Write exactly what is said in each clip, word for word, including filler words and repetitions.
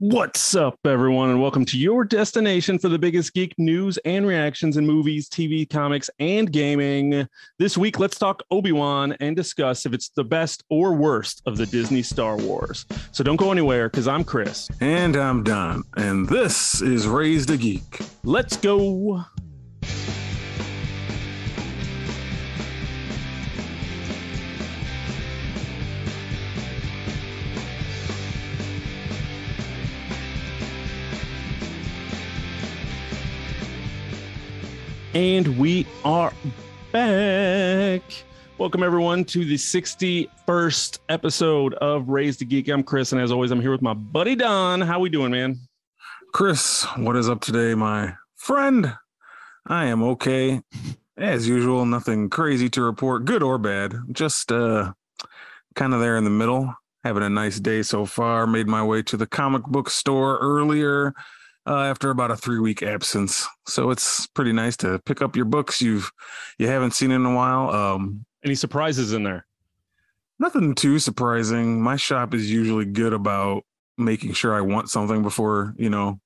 What's up, everyone, and welcome to your destination for the biggest geek news and reactions in movies, T V, comics, and gaming. This week, let's talk Obi-Wan and discuss if it's the best or worst of the Disney Star Wars. So don't go anywhere, because I'm Chris. And I'm Don. And this is Raised the Geek. Let's go. And we are back. Welcome, everyone, to the sixty-first episode of Raised the Geek. I'm Chris, and as always, I'm here with my buddy, Don. How we doing, man? Chris, what is up today, my friend? I am okay. As usual, nothing crazy to report, good or bad. Just uh, kind of there in the middle. Having a nice day so far. Made my way to the comic book store earlier. Uh, after about a three-week absence. So it's pretty nice to pick up your books you've you haven't seen in a while. Um, Any surprises in there? Nothing too surprising. My shop is usually good about making sure I want something before, you know,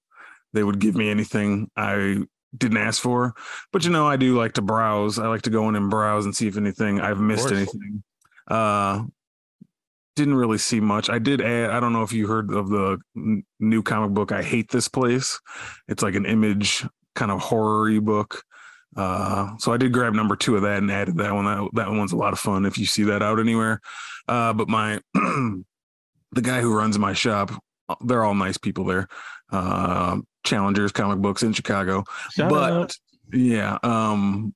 they would give me anything I didn't ask for. But, you know, I do like to browse. I like to go in and browse and see if anything I've missed anything. Uh Didn't really see much. I did add, I don't know if you heard of the n- new comic book, I Hate This Place. It's like an Image kind of horror-y book. Uh, so I did grab number two of that and added that one. That, that one's a lot of fun if you see that out anywhere. Uh, but my the guy who runs my shop, they're all nice people there. Uh, Challengers comic books in Chicago. Shout but out. yeah, um,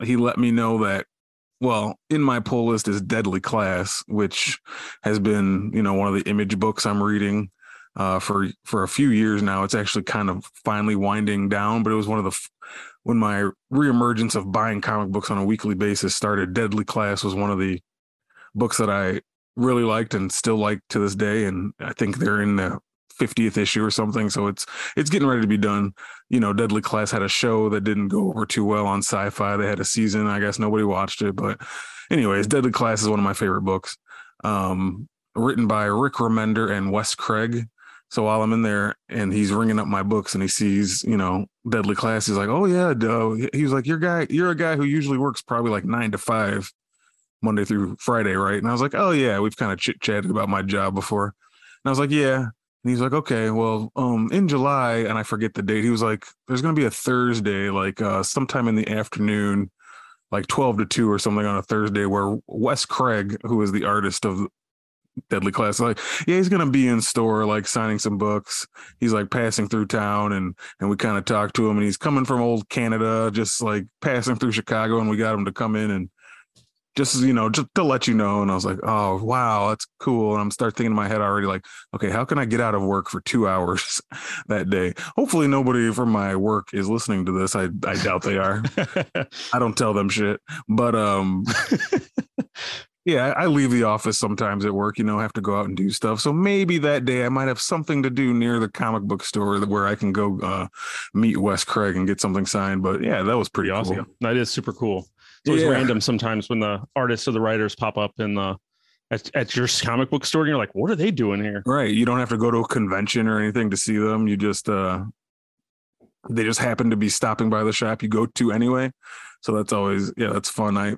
he let me know that. Well, in my pull list is Deadly Class, which has been, you know, one of the Image books I'm reading uh, for for a few years now. It's actually kind of finally winding down, but it was one of the when my reemergence of buying comic books on a weekly basis started. Deadly Class was one of the books that I really liked and still like to this day, and I think they're in the fiftieth issue or something, so it's it's getting ready to be done. You know, Deadly Class had a show that didn't go over too well on Sci-Fi. They had a season, I guess nobody watched it, but anyways, Deadly Class is one of my favorite books, um written by Rick Remender and Wes Craig. So while I'm in there and he's ringing up my books and he sees, you know, Deadly Class, he's like, oh yeah, duh. He was like, your guy you're a guy who usually works probably like nine to five Monday through Friday, right? And I was like, oh yeah, we've kind of chit-chatted about my job before. And I was like, yeah. And he's like, okay, well, um, in July, and I forget the date, he was like, there's going to be a Thursday, like uh, sometime in the afternoon, like twelve to two or something on a Thursday, where Wes Craig, who is the artist of Deadly Class, like, yeah, he's going to be in store, like signing some books. He's like passing through town, and and we kind of talked to him, and he's coming from old Canada, just like passing through Chicago, and we got him to come in and just, you know, just to let you know. And I was like, oh, wow, that's cool. And I'm start thinking in my head already, like, okay, how can I get out of work for two hours that day? Hopefully nobody from my work is listening to this. I, I doubt they are. I don't tell them shit. But um, yeah, I leave the office sometimes at work, you know, have to go out and do stuff. So maybe that day I might have something to do near the comic book store where I can go uh, meet Wes Craig and get something signed. But yeah, that was pretty awesome. Cool. That is super cool. It's always yeah. random sometimes when the artists or the writers pop up in the at, at your comic book store, and you're like, what are they doing here? Right. You don't have to go to a convention or anything to see them. You just uh, they just happen to be stopping by the shop you go to anyway. So that's always, yeah, that's fun. I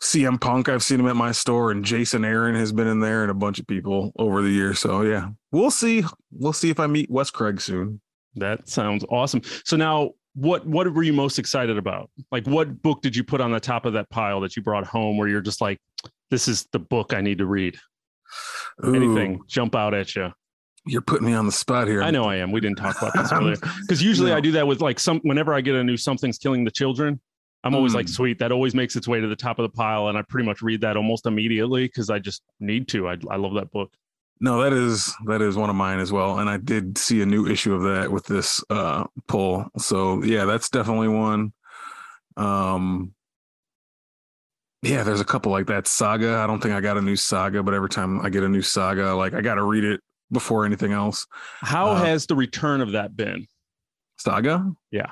C M Punk, I've seen him at my store, and Jason Aaron has been in there, and a bunch of people over the years. So yeah, we'll see. We'll see if I meet Wes Craig soon. That sounds awesome. So now, What what were you most excited about? Like, what book did you put on the top of that pile that you brought home where you're just like, this is the book I need to read? Ooh. Anything jump out at you? You're putting me on the spot here. I know I am. We didn't talk about this earlier. Because usually no. I do that with like some, whenever I get a new Something's Killing the Children, I'm always mm. like, sweet, that always makes its way to the top of the pile. And I pretty much read that almost immediately because I just need to. I I love that book. No, that is that is one of mine as well. And I did see a new issue of that with this uh, poll. So, yeah, that's definitely one. Um, yeah, there's a couple like that. Saga. I don't think I got a new Saga, but every time I get a new Saga, like I got to read it before anything else. How uh, has the return of that been? Saga? Yeah.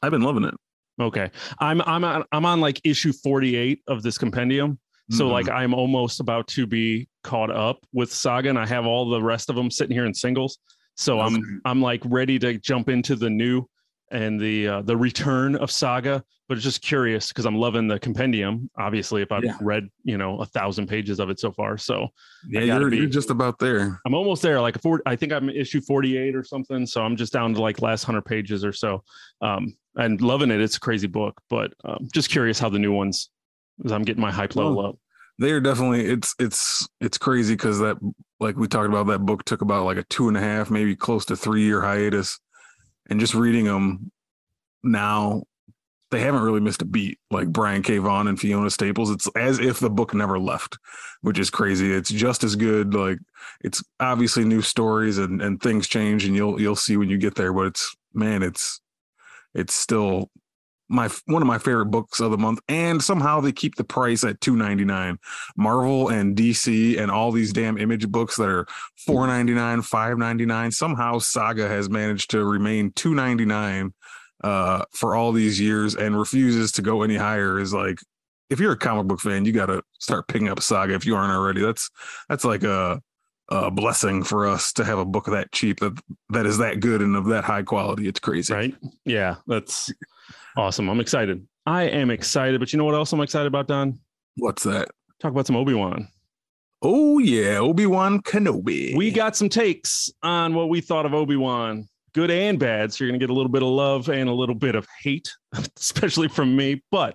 I've been loving it. Okay. I'm I'm on, I'm on like issue forty-eight of this compendium. So mm-hmm. like I'm almost about to be caught up with Saga, and I have all the rest of them sitting here in singles. So okay. I'm I'm like ready to jump into the new and the uh, the return of Saga, but just curious because I'm loving the compendium. Obviously, if I've yeah. read you know a thousand pages of it so far, so yeah, you're, be, you're just about there. I'm almost there. Like four, I think I'm issue forty-eight or something. So I'm just down to like last hundred pages or so, um, and loving it. It's a crazy book, but um, just curious how the new ones. Because I'm getting my hype level well, up. They are definitely. It's it's it's crazy because that like we talked about that book took about like a two and a half, maybe close to three year hiatus. And just reading them now, they haven't really missed a beat. Like Brian K. Vaughan and Fiona Staples, it's as if the book never left, which is crazy. It's just as good. Like it's obviously new stories and, and things change, and you'll you'll see when you get there. But it's man, it's it's still my one of my favorite books of the month. And somehow they keep the price at two ninety-nine. Marvel and D C and all these damn Image books that are four ninety-nine, five ninety-nine. Somehow Saga has managed to remain two ninety-nine uh, for all these years and refuses to go any higher. Is like, if you're a comic book fan, you got to start picking up Saga if you aren't already. That's that's like a, a blessing for us to have a book that cheap that that is that good and of that high quality. It's crazy, right? Yeah, that's. Awesome. I'm excited. I am excited. But you know what else I'm excited about, Don? What's that? Talk about some Obi-Wan. Oh, yeah. Obi-Wan Kenobi. We got some takes on what we thought of Obi-Wan, good and bad. So you're going to get a little bit of love and a little bit of hate, especially from me. But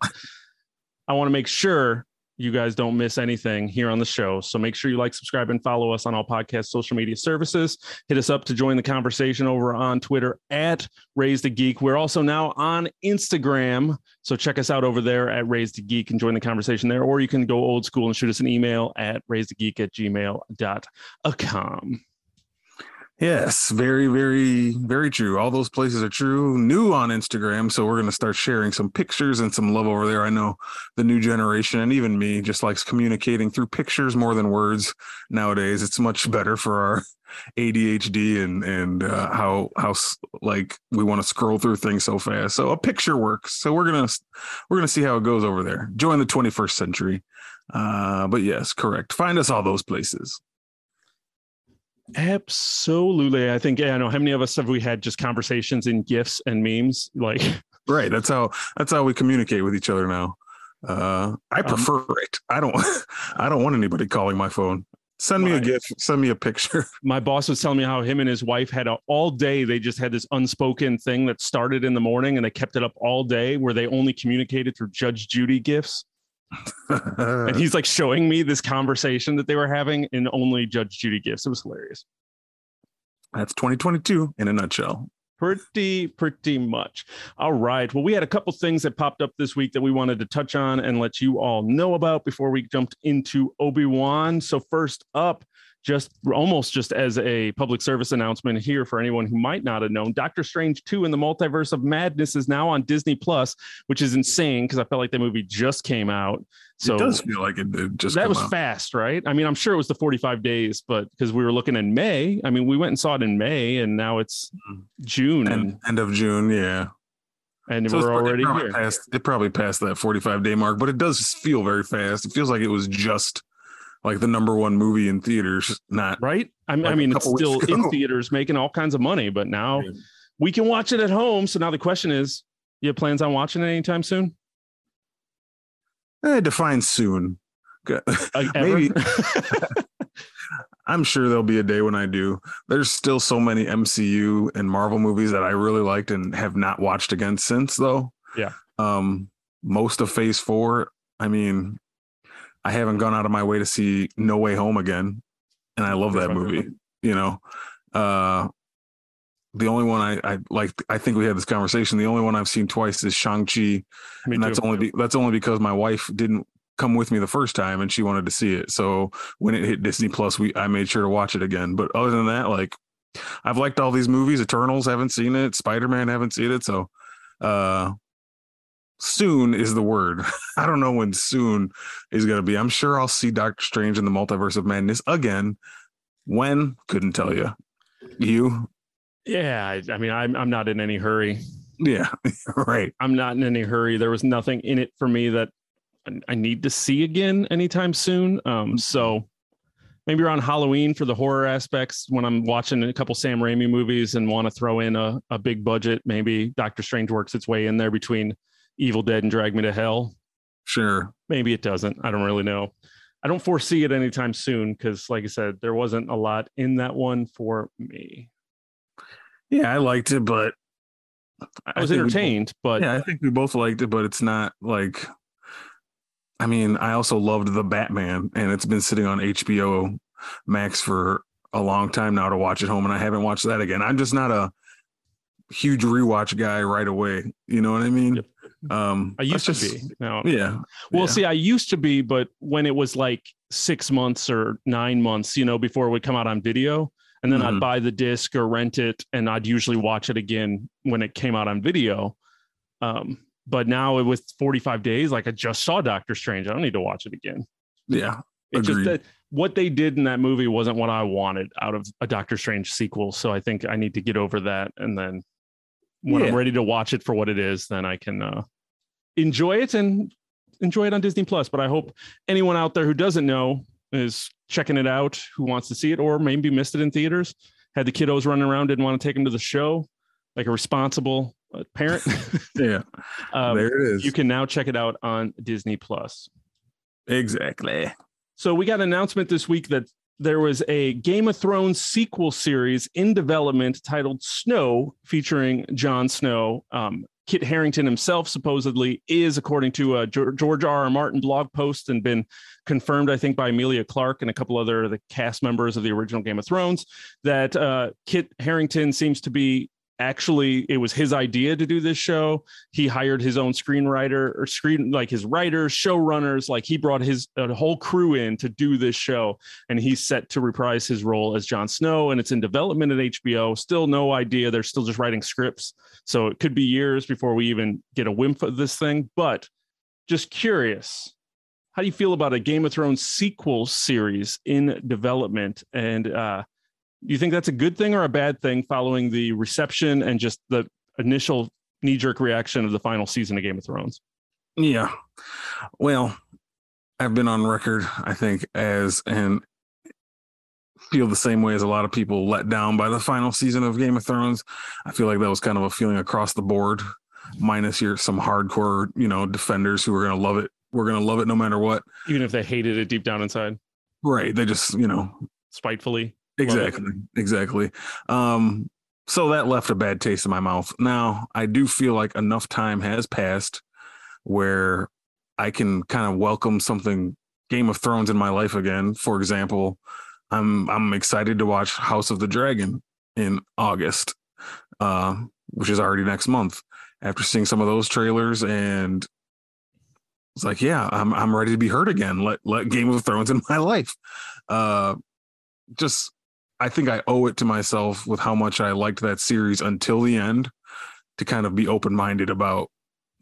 I want to make sure you guys don't miss anything here on the show. So make sure you like, subscribe, and follow us on all podcast social media services. Hit us up to join the conversation over on Twitter at Raised the Geek. We're also now on Instagram. So check us out over there at Raised the Geek and join the conversation there. Or you can go old school and shoot us an email at raised the geek at gmail dot com. Yes, very, very, very true. All those places are true. New on Instagram, so we're going to start sharing some pictures and some love over there. I know the new generation and even me just likes communicating through pictures more than words nowadays. It's much better for our A D H D and and uh, how how like we want to scroll through things so fast. So a picture works. So we're gonna we're gonna see how it goes over there. Join the twenty-first century. Uh, but yes, correct. Find us all those places. Absolutely. I think, yeah, I know how many of us have we had just conversations in GIFs and memes? Like, right. That's how, that's how we communicate with each other now. Uh, I prefer um, it. I don't, I don't want anybody calling my phone. Send me my, a GIF, send me a picture. My boss was telling me how him and his wife had a, all day. They just had this unspoken thing that started in the morning and they kept it up all day where they only communicated through Judge Judy GIFs. And he's like showing me this conversation that they were having in only Judge Judy GIFs. It was hilarious. That's twenty twenty-two in a nutshell. Pretty, pretty much. All right. Well, we had a couple things that popped up this week that we wanted to touch on and let you all know about before we jumped into Obi-Wan. So first up, just almost just as a public service announcement here for anyone who might not have known, Doctor Strange two in the Multiverse of Madness is now on Disney plus, which is insane because I felt like the movie just came out. So it does feel like it did just that was out. Fast, right? I mean, I'm sure it was the forty-five days, but because we were looking in May, I mean, we went and saw it in May and now it's June. End, end of June, yeah. And so we're already it here. Passed, it probably passed that forty-five day mark, but it does feel very fast. It feels like it was just like the number one movie in theaters, not right. I mean, like I mean it's still in theaters making all kinds of money, but now yeah. we can watch it at home. So now the question is, you have plans on watching it anytime soon? Eh, define soon. Like Maybe. I'm sure there'll be a day when I do. There's still so many M C U and Marvel movies that I really liked and have not watched again since though. Yeah. Um, most of phase four. I mean, I haven't gone out of my way to see No Way Home again. And I love that movie. You know, uh, the only one I, I like, I think we had this conversation. The only one I've seen twice is Shang-Chi. And that's only, be, that's only because my wife didn't come with me the first time and she wanted to see it. So when it hit Disney Plus, we, I made sure to watch it again. But other than that, like I've liked all these movies. Eternals, haven't seen it. Spider-Man, haven't seen it. So, uh, soon is the word. I don't know when soon is going to be. I'm sure I'll see Doctor Strange in the Multiverse of Madness again. When? Couldn't tell you. You? Yeah. I mean, I'm, I'm not in any hurry. Yeah. Right. I'm not in any hurry. There was nothing in it for me that I need to see again anytime soon. Um, so maybe around Halloween for the horror aspects, when I'm watching a couple Sam Raimi movies and want to throw in a, a big budget, maybe Doctor Strange works its way in there between Evil Dead and Drag Me to Hell. Sure. Maybe it doesn't. I don't really know. I don't foresee it anytime soon because, like I said, there wasn't a lot in that one for me. Yeah, I liked it, but I was I entertained. We, but yeah, I think we both liked it, but it's not like. I mean, I also loved The Batman, and it's been sitting on H B O Max for a long time now to watch at home, and I haven't watched that again. I'm just not a huge rewatch guy right away. You know what I mean? Yep. Um, I used to just, be. No. Yeah. Well, yeah. see, I used to be, but when it was like six months or nine months, you know, before it would come out on video, and then mm-hmm. I'd buy the disc or rent it, and I'd usually watch it again when it came out on video. Um, but now with forty-five days, like I just saw Doctor Strange. I don't need to watch it again. Yeah. It's just that what they did in that movie wasn't what I wanted out of a Doctor Strange sequel. So I think I need to get over that. And then when yeah. I'm ready to watch it for what it is, then I can uh, enjoy it and enjoy it on Disney Plus. But I hope anyone out there who doesn't know is checking it out, who wants to see it, or maybe missed it in theaters, had the kiddos running around, didn't want to take them to the show, like a responsible parent. yeah. um, there it is. You can now check it out on Disney Plus. Exactly. So we got an announcement this week that there was a Game of Thrones sequel series in development titled Snow, featuring Jon Snow. Um, Kit Harington himself supposedly is, according to a George R. R. Martin blog post, and been confirmed, I think, by Emilia Clarke and a couple other of the cast members of the original Game of Thrones, that uh, Kit Harington seems to be actually, it was his idea to do this show. He hired his own screenwriter or screen, like his writers, showrunners, like he brought his uh, whole crew in to do this show. And he's set to reprise his role as Jon Snow. And it's in development at H B O. Still no idea. They're still just writing scripts. So it could be years before we even get a whiff of this thing. But just curious, how do you feel about a Game of Thrones sequel series in development? And, uh, do you think that's a good thing or a bad thing following the reception and just the initial knee-jerk reaction of the final season of Game of Thrones? Yeah. Well, I've been on record, I think, as and feel the same way as a lot of people let down by the final season of Game of Thrones. I feel like that was kind of a feeling across the board, minus your some hardcore, you know, defenders who are going to love it. We're going to love it no matter what. Even if they hated it deep down inside. Right. They just, you know. Spitefully. Exactly. Exactly. Um, so that left a bad taste in my mouth. Now, I do feel like enough time has passed where I can kind of welcome something Game of Thrones in my life again. For example, I'm I'm excited to watch House of the Dragon in August, uh, which is already next month. After seeing some of those trailers, and it's like, yeah, I'm I'm ready to be heard again. Let let Game of Thrones in my life. Uh, just. I think I owe it to myself with how much I liked that series until the end to kind of be open-minded about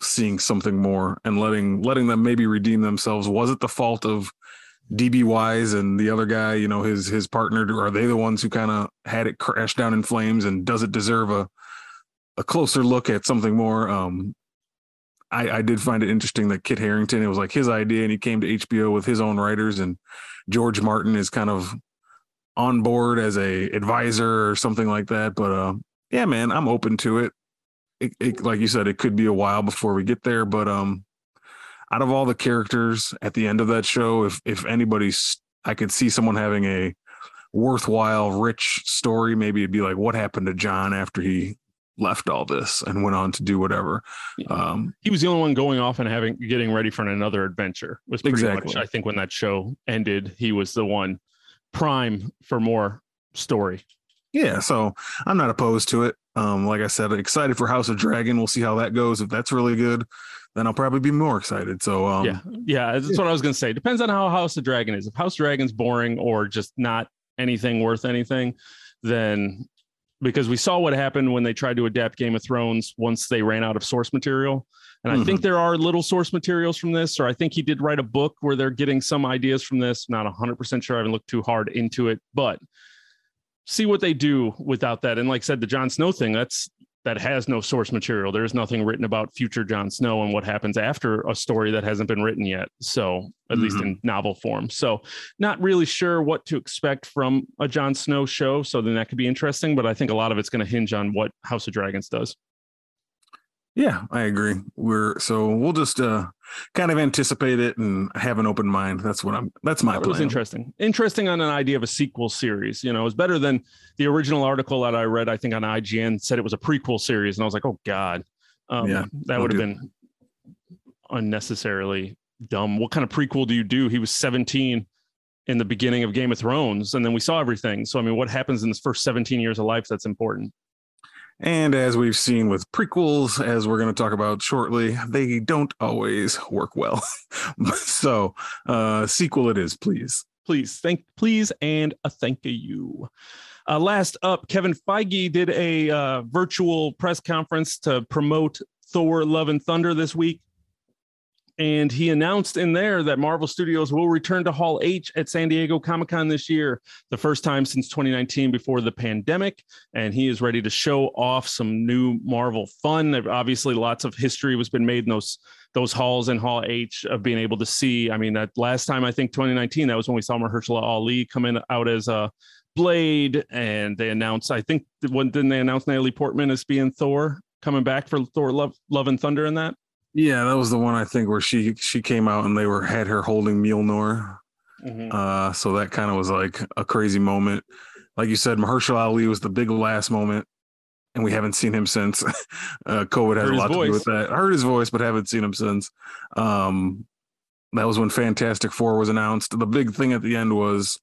seeing something more and letting, letting them maybe redeem themselves. Was it the fault of D B Wise and the other guy, you know, his, his partner? Are they the ones who kind of had it crash down in flames, and does it deserve a, a closer look at something more? Um, I, I did find it interesting that Kit Harington, it was like his idea, and he came to H B O with his own writers, and George Martin is kind of on board as a advisor or something like that. But uh, yeah, man, I'm open to it. It, it. Like you said, it could be a while before we get there, but um, out of all the characters at the end of that show, if, if anybody's, I could see someone having a worthwhile, rich story. Maybe it'd be like, what happened to John after he left all this and went on to do whatever. Um, he was the only one going off and having, getting ready for another adventure. Was pretty exactly. much, I think when that show ended, he was the one prime for more story. Yeah, so I'm not opposed to it. Um, like I said, excited for House of Dragon. We'll see how that goes. If that's really good, then I'll probably be more excited. So um, yeah, yeah, that's yeah. what I was gonna say. Depends on how House of Dragon is. If House of Dragon's boring or just not anything worth anything, then because we saw what happened when they tried to adapt Game of Thrones once they ran out of source material. And mm-hmm. I think there are little source materials from this, or I think he did write a book where they're getting some ideas from this. Not one hundred percent sure. I haven't looked too hard into it, but see what they do without that. And like I said, the Jon Snow thing, that's that has no source material. There is nothing written about future Jon Snow and what happens after a story that hasn't been written yet. So at mm-hmm. least in novel form. So not really sure what to expect from a Jon Snow show. So then that could be interesting, but I think a lot of it's going to hinge on what House of Dragons does. Yeah, I agree. We're so we'll just uh, kind of anticipate it and have an open mind. That's what I'm. That's my plan. It was interesting. Interesting on an idea of a sequel series. You know, it's better than the original article that I read. I think on I G N said it was a prequel series, and I was like, oh god, um, yeah, that would have been unnecessarily dumb. What kind of prequel do you do? He was seventeen in the beginning of Game of Thrones, and then we saw everything. So I mean, what happens in this first seventeen years of life that's important? And as we've seen with prequels, as we're going to talk about shortly, they don't always work well. So uh, sequel it is, please. Please, thank, please, and a thank you. Uh, last up, Kevin Feige did a uh, virtual press conference to promote Thor: Love and Thunder this week. And he announced in there that Marvel Studios will return to Hall H at San Diego Comic-Con this year, the first time since twenty nineteen before the pandemic. And he is ready to show off some new Marvel fun. Obviously, lots of history has been made in those, those halls in Hall H of being able to see. I mean, that last time, I think twenty nineteen, that was when we saw Mahershala Ali come in out as a Blade. And they announced, I think, when didn't they announce Natalie Portman as being Thor, coming back for Thor: Love, Love and Thunder in that? Yeah, that was the one I think where she she came out and they were had her holding Mjolnir. Mm-hmm. Uh, so that kind of was like a crazy moment. Like you said, Mahershala Ali was the big last moment, and we haven't seen him since. uh, COVID has a lot to do with that. I heard his voice, but haven't seen him since. Um, that was when Fantastic Four was announced. The big thing at the end was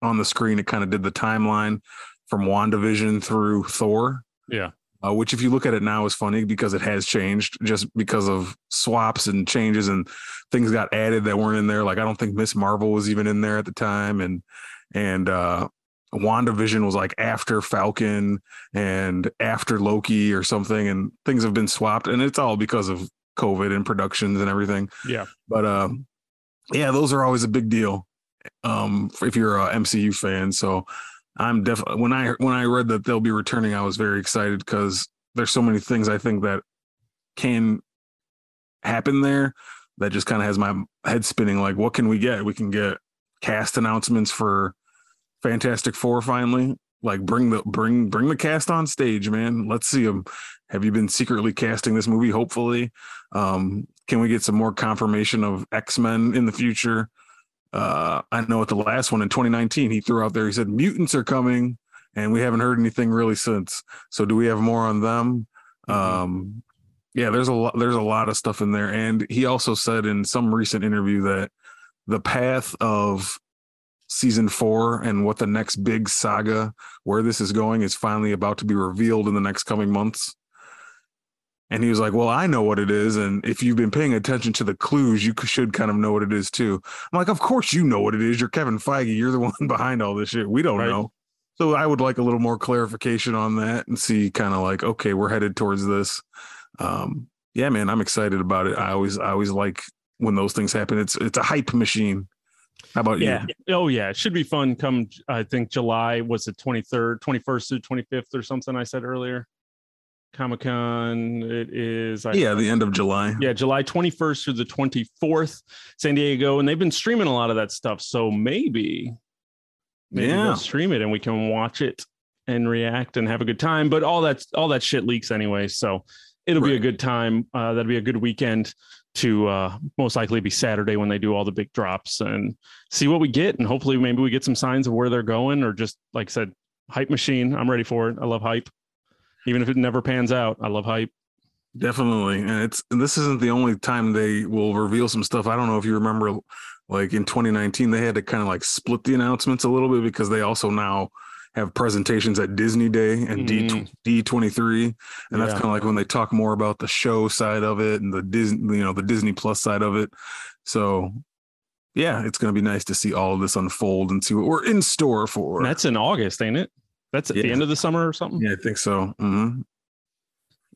on the screen. It kind of did the timeline from WandaVision through Thor. Yeah. Uh, which if you look at it now is funny because it has changed just because of swaps and changes and things got added that weren't in there. Like I don't think Miz Marvel was even in there at the time. And, and uh, WandaVision was like after Falcon and after Loki or something, and things have been swapped, and it's all because of COVID and productions and everything. Yeah. But uh, yeah, those are always a big deal um, if you're a M C U fan. So I'm definitely when I when I read that they'll be returning, I was very excited because there's so many things I think that can happen there that just kind of has my head spinning. Like, what can we get? We can get cast announcements for Fantastic Four finally. Like, bring the bring bring the cast on stage, man. Let's see them. Have you been secretly casting this movie? Hopefully, um, can we get some more confirmation of X-Men in the future? Uh, I know at the last one in twenty nineteen, he threw out there, he said, mutants are coming, and we haven't heard anything really since. So do we have more on them? Um, yeah, there's a lot, there's a lot of stuff in there. And he also said in some recent interview that the path of season four and what the next big saga, where this is going, is finally about to be revealed in the next coming months. And he was like, well, I know what it is. And if you've been paying attention to the clues, you should kind of know what it is, too. I'm like, of course, you know what it is. You're Kevin Feige. You're the one behind all this shit. We don't right. know. So I would like a little more clarification on that and see kind of like, OK, we're headed towards this. Um, yeah, man, I'm excited about it. I always I always like when those things happen. It's it's a hype machine. How about yeah. you? Oh, yeah. It should be fun. Come, I think, July was the twenty-third, twenty-first through twenty-fifth or something I said earlier. Comic-Con it is I yeah think, the end of July yeah July twenty-first through the twenty-fourth, San Diego, and they've been streaming a lot of that stuff, so maybe maybe yeah. they'll stream it and we can watch it and react and have a good time. But all that all that shit leaks anyway, so it'll right. be a good time. Uh that'll be a good weekend to uh most likely be Saturday when they do all the big drops, and see what we get, and hopefully maybe we get some signs of where they're going, or just like I said, hype machine. I'm ready for it. I love hype. Even if it never pans out, I love hype. Definitely. And it's and this isn't the only time they will reveal some stuff. I don't know if you remember, like in twenty nineteen, they had to kind of like split the announcements a little bit because they also now have presentations at Disney Day and mm. D, D23. And yeah. that's kind of like when they talk more about the show side of it and the Disney, you know, the Disney Plus side of it. So yeah, it's going to be nice to see all of this unfold and see what we're in store for. And that's in August, ain't it? That's at yeah. the end of the summer or something? Yeah, I think so. Mm-hmm.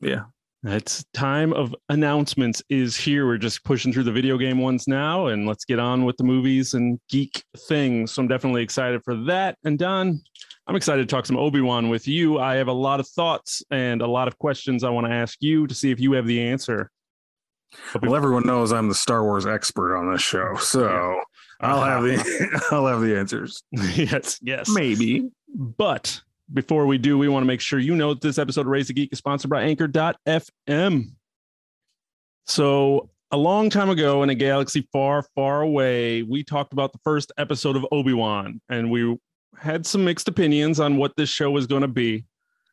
Yeah. It's time of announcements is here. We're just pushing through the video game ones now, and let's get on with the movies and geek things. So I'm definitely excited for that. And Don, I'm excited to talk some Obi-Wan with you. I have a lot of thoughts and a lot of questions I want to ask you to see if you have the answer. Well, everyone knows I'm the Star Wars expert on this show, so I'll have the I'll have the answers. Yes, yes, maybe, but. Before we do, we want to make sure you know that this episode of Raise the Geek is sponsored by Anchor dot F M. So a long time ago in a galaxy far, far away, we talked about the first episode of Obi-Wan, and we had some mixed opinions on what this show was going to be.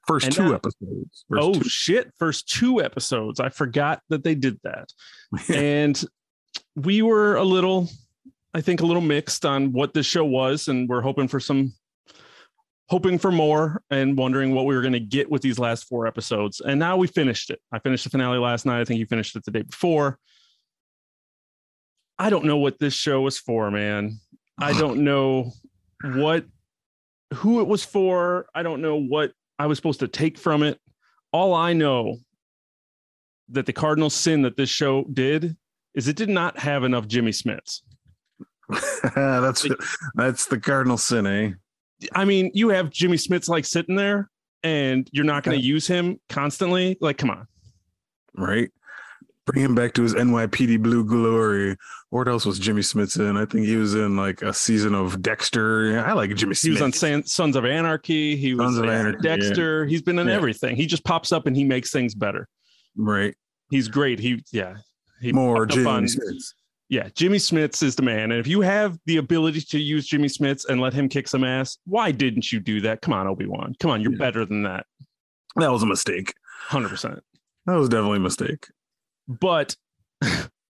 First and two now, episodes. First oh, two. shit. First two episodes. I forgot that they did that. And we were a little, I think, a little mixed on what this show was, and we're hoping for some... hoping for more and wondering what we were going to get with these last four episodes. And now we finished it. I finished the finale last night. I think you finished it the day before. I don't know what this show was for, man. I don't know what, who it was for. I don't know what I was supposed to take from it. All I know that the cardinal sin that this show did is it did not have enough Jimmy Smits. that's, it, that's the cardinal sin, eh? I mean, you have Jimmy Smits like sitting there and you're not going to use him constantly. Like, come on. Right. Bring him back to his N Y P D Blue glory. What else was Jimmy Smits in? I think he was in like a season of Dexter. I like Jimmy Smits. He was on San- Sons of Anarchy. He was on Dexter. Yeah. He's been in yeah. everything. He just pops up and he makes things better. Right. He's great. He, yeah. He More Jimmy Smits. Yeah, Jimmy Smits is the man. And if you have the ability to use Jimmy Smits and let him kick some ass, why didn't you do that? Come on, Obi-Wan. Come on, you're yeah. better than that. That was a mistake. one hundred percent. That was definitely a mistake. But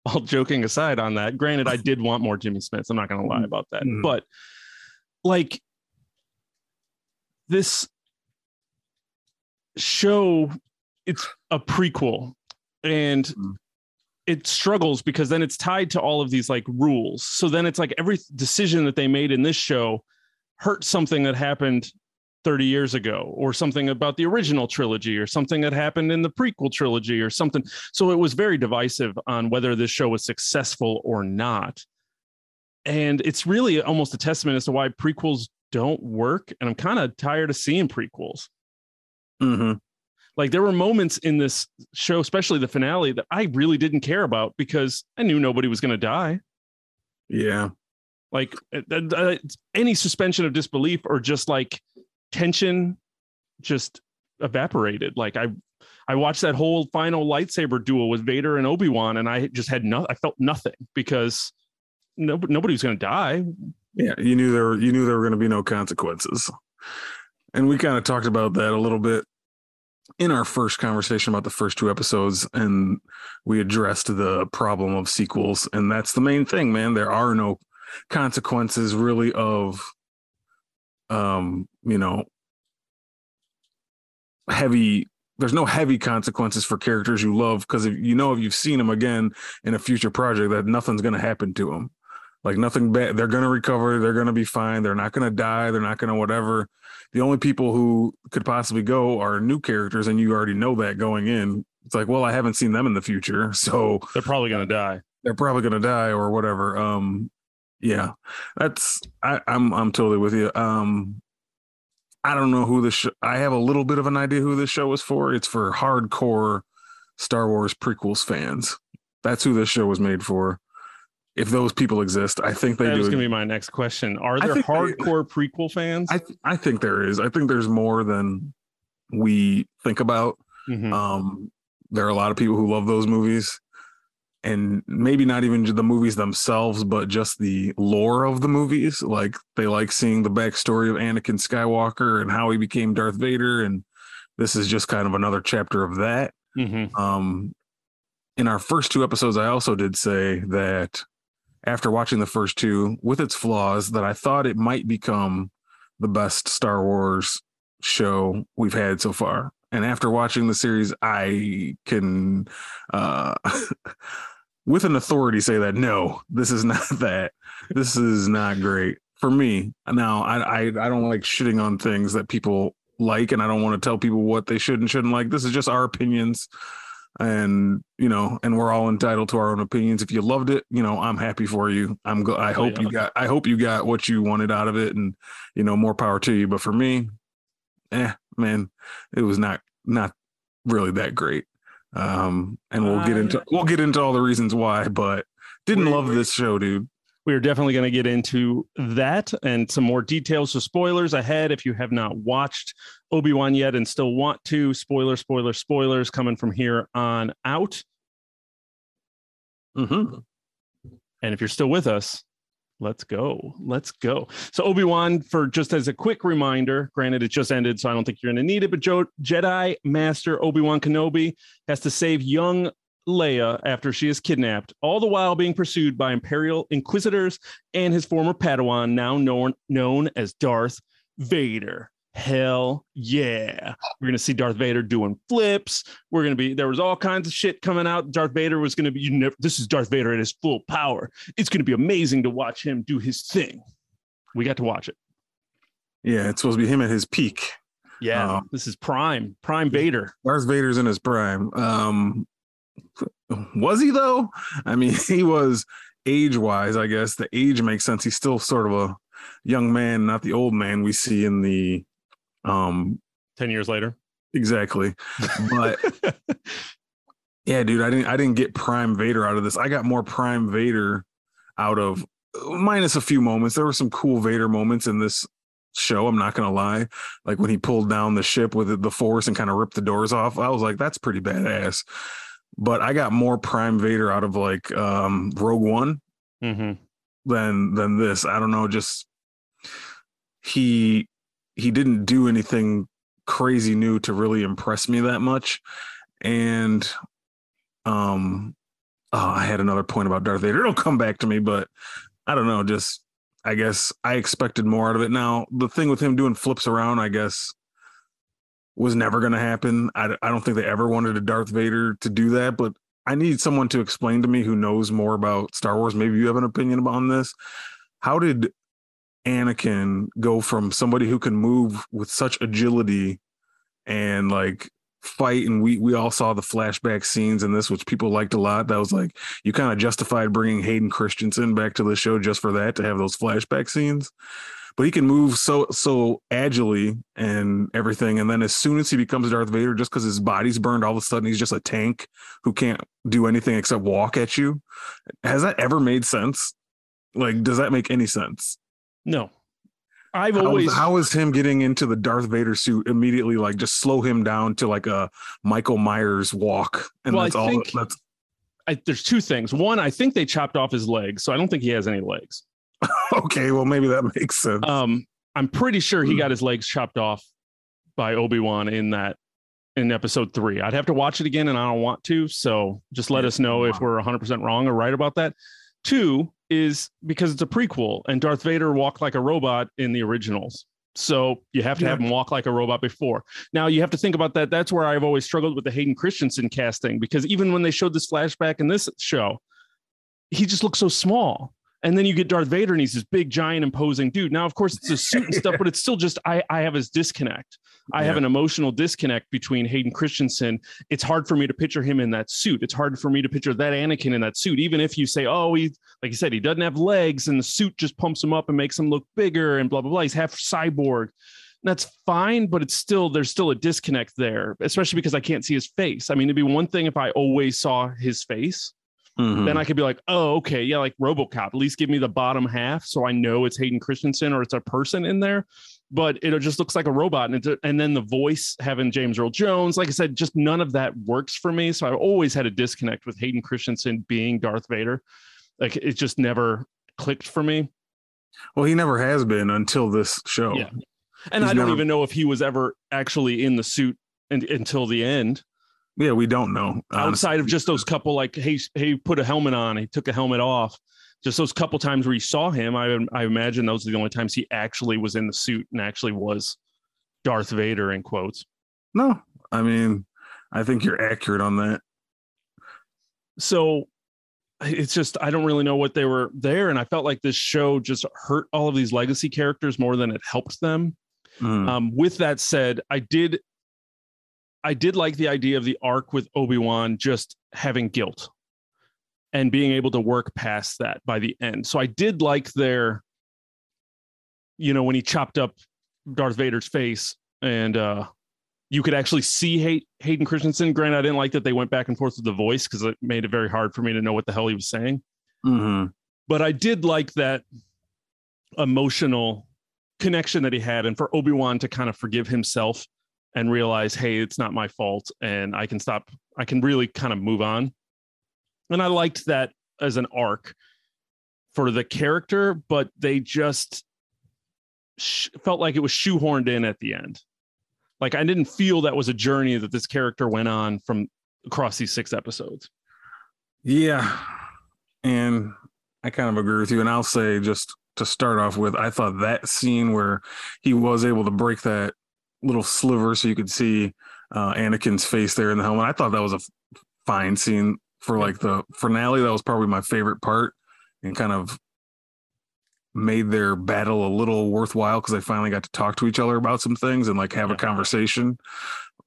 all joking aside on that, granted, I did want more Jimmy Smits. I'm not going to lie about that. Mm-hmm. But like this show, it's a prequel. And... Mm-hmm. It struggles because then it's tied to all of these like rules. So then it's like every decision that they made in this show hurt something that happened thirty years ago or something about the original trilogy or something that happened in the prequel trilogy or something. So it was very divisive on whether this show was successful or not. And it's really almost a testament as to why prequels don't work. And I'm kind of tired of seeing prequels. Mm-hmm. Like there were moments in this show, especially the finale, that I really didn't care about because I knew nobody was going to die. Yeah. Like any suspension of disbelief or just like tension just evaporated. Like I, I watched that whole final lightsaber duel with Vader and Obi-Wan and I just had no, I felt nothing because no, nobody was going to die. Yeah. You knew there, you knew there were going to be no consequences. And we kind of talked about that a little bit in our first conversation about the first two episodes, and we addressed the problem of sequels. And that's the main thing, man. There are no consequences really of, um, you know, heavy, there's no heavy consequences for characters you love. Because if you know, if you've seen them again in a future project, that nothing's going to happen to them. Like nothing bad. They're going to recover. They're going to be fine. They're not going to die. They're not going to whatever. The only people who could possibly go are new characters. And you already know that going in. It's like, well, I haven't seen them in the future. So they're probably going to die. They're probably going to die or whatever. Um, yeah, that's I, I'm I'm totally with you. Um, I don't know who this sh- I have a little bit of an idea who this show is for. It's for hardcore Star Wars prequels fans. That's who this show was made for. If those people exist, I think they do. That was going to be my next question. Are there hardcore they, prequel fans? I th- I think there is. I think there's more than we think about. Mm-hmm. Um, there are a lot of people who love those movies. And maybe not even the movies themselves, but just the lore of the movies. Like, they like seeing the backstory of Anakin Skywalker and how he became Darth Vader. And this is just kind of another chapter of that. Mm-hmm. Um, in our first two episodes, I also did say that after watching the first two with its flaws, that I thought it might become the best Star Wars show we've had so far. And after watching the series, I can, uh, with an authority say that, no, this is not that. This is not great for me. Now, I, I, I don't like shitting on things that people like, and I don't want to tell people what they should and shouldn't like. This is just our opinions. And, you know, and we're all entitled to our own opinions. If you loved it, you know, I'm happy for you. I'm go- I hope oh, yeah. you got, I hope you got what you wanted out of it, and, you know, more power to you. But for me, eh, man, it was not, not really that great. Um, and we'll uh, get into, we'll get into all the reasons why, but didn't love this show, dude. We are definitely going to get into that and some more details. So spoilers ahead if you have not watched Obi-Wan yet and still want to. Spoiler, spoiler, spoilers coming from here on out. Mm-hmm. And if you're still with us, let's go. Let's go. So Obi-Wan, for just as a quick reminder, granted it just ended, so I don't think you're going to need it, but jo- Jedi Master Obi-Wan Kenobi has to save young Leia after she is kidnapped, all the while being pursued by Imperial Inquisitors and his former Padawan, now known known as Darth Vader. Hell yeah. We're going to see Darth Vader doing flips. We're going to be, there was all kinds of shit coming out. Darth Vader was going to be, you know, this is Darth Vader at his full power. It's going to be amazing to watch him do his thing. We got to watch it. Yeah, it's supposed to be him at his peak. Yeah, um, this is prime, prime Vader. Darth Vader's in his prime. Um, Was he though? I mean, he was age-wise, I guess. The age makes sense. He's still sort of a young man, not the old man we see in the um ten years later. Exactly. But yeah, dude, I didn't I didn't get prime Vader out of this. I got more prime Vader out of, minus a few moments. There were some cool Vader moments in this show, I'm not gonna lie, like when he pulled down the ship with the force and kind of ripped the doors off. I was like, that's pretty badass. But I got more prime Vader out of like um, Rogue One mm-hmm. than than this. I don't know. Just he he didn't do anything crazy new to really impress me that much. And um, oh, I had another point about Darth Vader. It'll come back to me, but I don't know. Just I guess I expected more out of it. Now the thing with him doing flips around, I guess, was never going to happen. I, I don't think they ever wanted a Darth Vader to do that, but I need someone to explain to me who knows more about Star Wars. Maybe you have an opinion on this. How did Anakin go from somebody who can move with such agility and like fight? And we, we all saw the flashback scenes in this, which people liked a lot. That was like, you kind of justified bringing Hayden Christensen back to the show just for that, to have those flashback scenes. But he can move so so agilely and everything. And then as soon as he becomes Darth Vader, just because his body's burned, all of a sudden he's just a tank who can't do anything except walk at you. Has that ever made sense? Like, does that make any sense? No. I've how, always... How is him getting into the Darth Vader suit immediately, like, just slow him down to, like, a Michael Myers walk? And well, that's I all... Think, that's... I, there's two things. One, I think they chopped off his legs, so I don't think he has any legs. Okay, well, maybe that makes sense. Um, I'm pretty sure he got his legs chopped off by Obi-Wan in that in episode three. I'd have to watch it again, and I don't want to. So just let us know if we're one hundred percent wrong or right about that. Two is because it's a prequel, and Darth Vader walked like a robot in the originals. So you have to yeah. have him walk like a robot before. Now you have to think about that. That's where I've always struggled with the Hayden Christensen casting, because even when they showed this flashback in this show, he just looked so small. And then you get Darth Vader, and he's this big, giant, imposing dude. Now, of course, it's a suit and stuff, but it's still just, I, I have his disconnect. I yeah. have an emotional disconnect between Hayden Christensen. It's hard for me to picture him in that suit. It's hard for me to picture that Anakin in that suit. Even if you say, oh, he, like you said, he doesn't have legs, and the suit just pumps him up and makes him look bigger and blah, blah, blah. He's half cyborg. That's fine, but it's still, there's still a disconnect there, especially because I can't see his face. I mean, it'd be one thing if I always saw his face. Mm-hmm. Then I could be like, oh, okay, yeah, like RoboCop. At least give me the bottom half so I know it's Hayden Christensen or it's a person in there. But it just looks like a robot. And, it's, and then the voice, having James Earl Jones, like I said, just none of that works for me. So I've always had a disconnect with Hayden Christensen being Darth Vader. Like, it just never clicked for me. Well, he never has been until this show. Yeah. And He's I don't never... even know if he was ever actually in the suit and, until the end. Yeah, we don't know. Outside honestly. Of just those couple, like, hey, he put a helmet on, he took a helmet off. Just those couple times where you saw him, I, I imagine those are the only times he actually was in the suit and actually was Darth Vader in quotes. No, I mean, I think you're accurate on that. So it's just, I don't really know what they were there. And I felt like this show just hurt all of these legacy characters more than it helped them. Mm. Um, with that said, I did I did like the idea of the arc with Obi-Wan just having guilt and being able to work past that by the end. So I did like their, you know, when he chopped up Darth Vader's face and uh, you could actually see Hay- Hayden Christensen. Granted, I didn't like that they went back and forth with the voice because it made it very hard for me to know what the hell he was saying. Mm-hmm. But I did like that emotional connection that he had, and for Obi-Wan to kind of forgive himself and realize, hey, it's not my fault and I can stop. I can really kind of move on. And I liked that as an arc for the character, but they just sh- felt like it was shoehorned in at the end. Like, I didn't feel that was a journey that this character went on from across these six episodes. Yeah. And I kind of agree with you. And I'll say, just to start off with, I thought that scene where he was able to break that little sliver so you could see uh, Anakin's face there in the helmet, I thought that was a f- fine scene for like the finale. That was probably my favorite part and kind of made their battle a little worthwhile because they finally got to talk to each other about some things and like have yeah. a conversation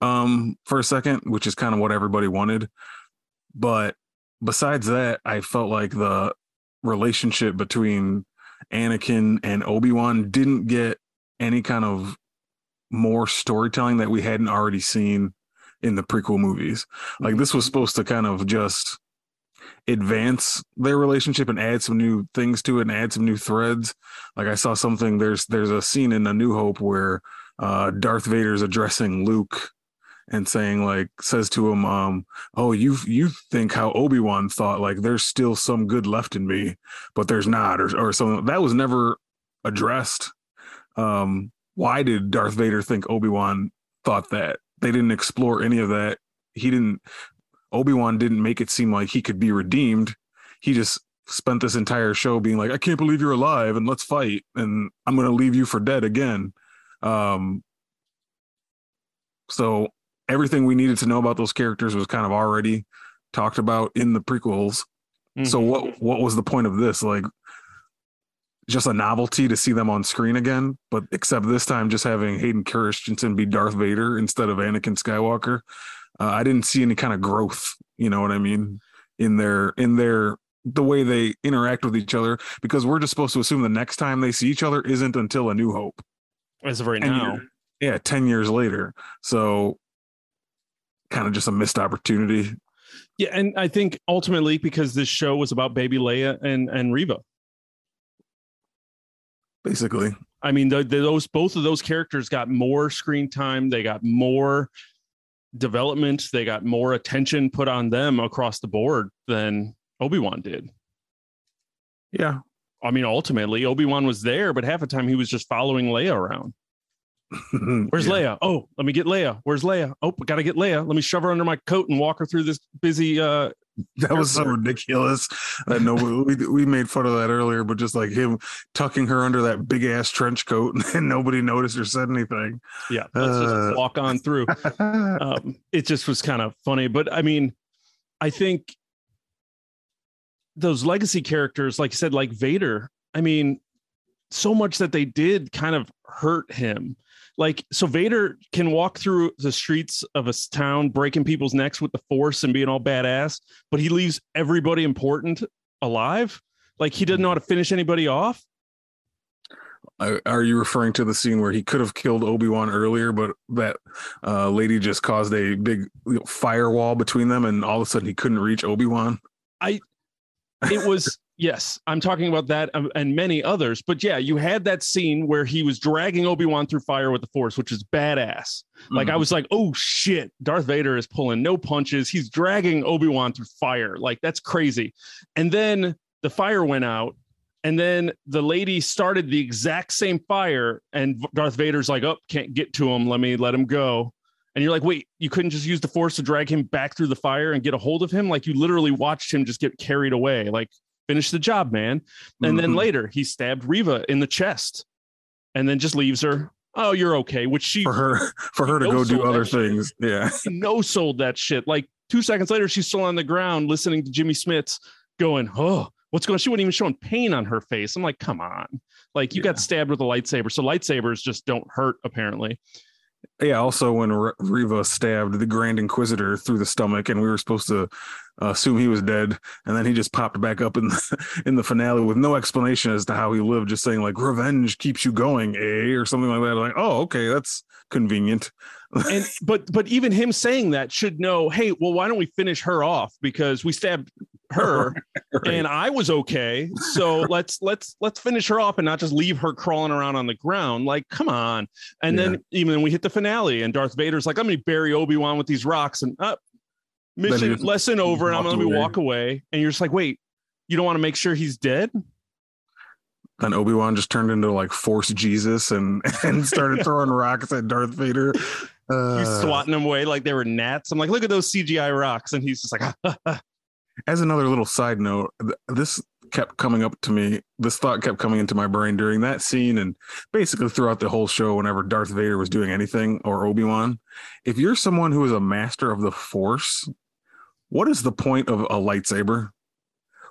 um, for a second, which is kind of what everybody wanted. But besides that, I felt like the relationship between Anakin and Obi-Wan didn't get any kind of more storytelling that we hadn't already seen in the prequel movies. Like, this was supposed to kind of just advance their relationship and add some new things to it and add some new threads. Like, I saw something, there's there's a scene in A New Hope where uh, Darth Vader's addressing Luke and saying, like, says to him, um, oh, you you think how Obi-Wan thought, like, there's still some good left in me, but there's not, or, or something. That was never addressed. Um, why did Darth Vader think Obi-Wan thought that? They didn't explore any of that. He didn't, Obi-Wan didn't make it seem like he could be redeemed. He just spent this entire show being like, I can't believe you're alive and let's fight. And I'm going to leave you for dead again. Um, so everything we needed to know about those characters was kind of already talked about in the prequels. Mm-hmm. So what, what was the point of this? Like, just a novelty to see them on screen again, but except this time just having Hayden Christensen be Darth Vader instead of Anakin Skywalker. Uh, I didn't see any kind of growth, you know what I mean, in their in their the way they interact with each other, because we're just supposed to assume the next time they see each other isn't until A New Hope. As of right now. Year, yeah, ten years later. So kind of just a missed opportunity. Yeah, and I think ultimately because this show was about baby Leia and, and Reva. Basically, I mean, the, the, those both of those characters got more screen time. They got more development. They got more attention put on them across the board than Obi-Wan did. Yeah. I mean, ultimately, Obi-Wan was there, but half the time he was just following Leia around. Where's yeah. Leia? Oh, let me get Leia. Where's Leia? Oh, got to get Leia. Let me shove her under my coat and walk her through this busy uh That was so ridiculous. I know we we made fun of that earlier, but just like him tucking her under that big ass trench coat and nobody noticed or said anything. Yeah, let's uh, just walk on through. um, it just was kind of funny, but I mean, I think those legacy characters, like you said, like Vader. I mean, so much that they did kind of hurt him. Like, so Vader can walk through the streets of a town, breaking people's necks with the force and being all badass, but he leaves everybody important alive. Like, he doesn't know how to finish anybody off. Are you referring to the scene where he could have killed Obi-Wan earlier, but that uh, lady just caused a big firewall between them and all of a sudden he couldn't reach Obi-Wan? I, it was... Yes, I'm talking about that and many others. But yeah, you had that scene where he was dragging Obi-Wan through fire with the force, which is badass. Like, mm-hmm. I was like, oh, shit, Darth Vader is pulling no punches. He's dragging Obi-Wan through fire. Like, that's crazy. And then the fire went out and then the lady started the exact same fire. And Darth Vader's like, oh, can't get to him. Let me let him go. And you're like, wait, you couldn't just use the force to drag him back through the fire and get a hold of him? Like, you literally watched him just get carried away. Like, finish the job, man. And mm-hmm. then later he stabbed Reva in the chest and then just leaves her. Oh, you're okay. Which she for her for her to go do other things. Shit. Yeah. She no sold that shit. Like, two seconds later, she's still on the ground listening to Jimmy Smits going, oh, what's going on? She wasn't even showing pain on her face. I'm like, come on. Like, you yeah. got stabbed with a lightsaber. So lightsabers just don't hurt, apparently. Yeah, also when R- Reva stabbed the Grand Inquisitor through the stomach and we were supposed to uh, assume he was dead, and then he just popped back up in the, in the finale with no explanation as to how he lived, just saying like, revenge keeps you going, eh? Or something like that. Like, oh, okay, that's convenient. And but but even him saying that should know, hey, well, why don't we finish her off? Because we stabbed her right. and I was okay. So let's let's let's finish her off and not just leave her crawling around on the ground. Like, come on. And yeah. then even we hit the finale and Darth Vader's like, I'm gonna bury Obi-Wan with these rocks and up uh, mission lesson over, and I'm gonna let me walk away. And you're just like, wait, you don't want to make sure he's dead? Then Obi-Wan just turned into like Force Jesus and, and started throwing rocks at Darth Vader. Uh, he's swatting them away like they were gnats. I'm like, look at those C G I rocks. And he's just like, as another little side note, th- this kept coming up to me. This thought kept coming into my brain during that scene. And basically throughout the whole show, whenever Darth Vader was doing anything or Obi-Wan, if you're someone who is a master of the Force, what is the point of a lightsaber?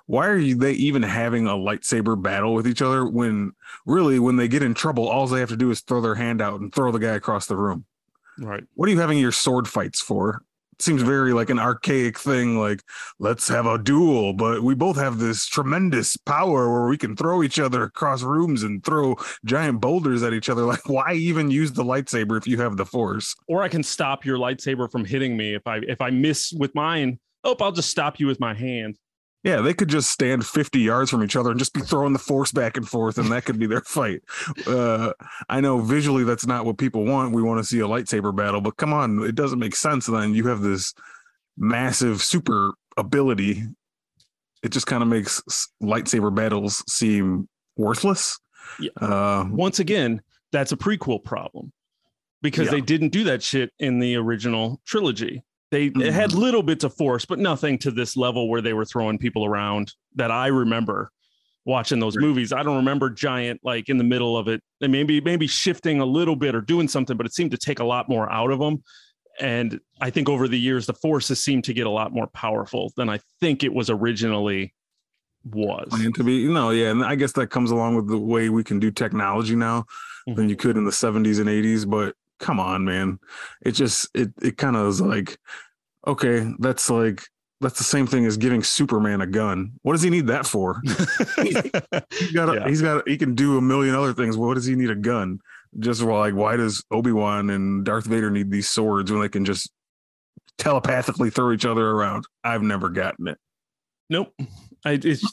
Why are you, they even having a lightsaber battle with each other when really, when they get in trouble, all they have to do is throw their hand out and throw the guy across the room. Right. What are you having your sword fights for? It seems very like an archaic thing. Like, let's have a duel, but we both have this tremendous power where we can throw each other across rooms and throw giant boulders at each other. Like, why even use the lightsaber if you have the Force? Or I can stop your lightsaber from hitting me. If I, if I miss with mine, oh, I'll just stop you with my hand. Yeah, they could just stand fifty yards from each other and just be throwing the Force back and forth, and that could be their fight. Uh, I know visually that's not what people want. We want to see a lightsaber battle, but come on, it doesn't make sense. Then you have this massive super ability. It just kind of makes lightsaber battles seem worthless. Yeah. Uh, Once again, that's a prequel problem because yeah. they didn't do that shit in the original trilogy. They mm-hmm. had little bits of Force, but nothing to this level where they were throwing people around that I remember watching those right. movies. I don't remember giant, like in the middle of it, and maybe, maybe shifting a little bit or doing something, but it seemed to take a lot more out of them. And I think over the years, the Force has seemed to get a lot more powerful than I think it was originally was. And to be, you know, yeah. And I guess that comes along with the way we can do technology now mm-hmm. than you could in the seventies and eighties, but come on, man. It just, it it kind of is like, okay, that's like, that's the same thing as giving Superman a gun. What does he need that for? he's got, a, yeah. he's got, a, he can do a million other things. What does he need a gun? Just like, why does Obi-Wan and Darth Vader need these swords when they can just telepathically throw each other around? I've never gotten it. Nope. I, it's,